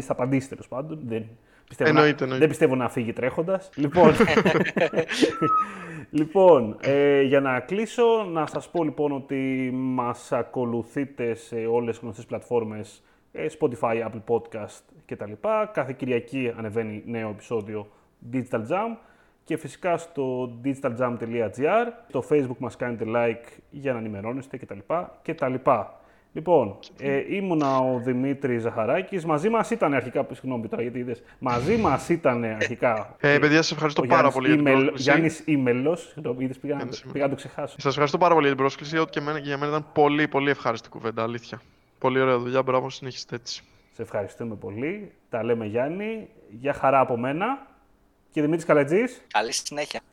θα απαντήσει τέλος πάντων. Δεν πιστεύω να φύγει τρέχοντας. Λοιπόν, για να κλείσω, να σας πω λοιπόν ότι μας ακολουθείτε σε όλες τις γνωστές πλατφόρμες, Spotify, Apple Podcast κτλ. Κάθε Κυριακή ανεβαίνει νέο επεισόδιο Digital Jam και φυσικά στο digitaljam.gr, στο Facebook μας κάνετε like για να ενημερώνεστε κτλ. Λοιπόν, ήμουνα ο Δημήτρης Ζαχαράκης, μαζί μας ήταν αρχικά, συγγνώμη τώρα γιατί είδες, μαζί μας ήταν αρχικά... παιδιά, σας ευχαριστώ πάρα πολύ για την πρόσκληση. Γιάννης Ήμελος, είδες, πήγα να το ξεχάσω. Σας ευχαριστώ πάρα πολύ για την πρόσκληση, ότι και για μένα ήταν πολύ πολύ ευχάριστη κουβέντα, αλήθεια. Πολύ ωραία δουλειά, μπράβο, συνεχίστε έτσι. Σε ευχαριστούμε πολύ, τα λέμε Γιάννη, για χαρά από μένα. Και Δημήτρης Καλετζής. Καλή συνέχεια.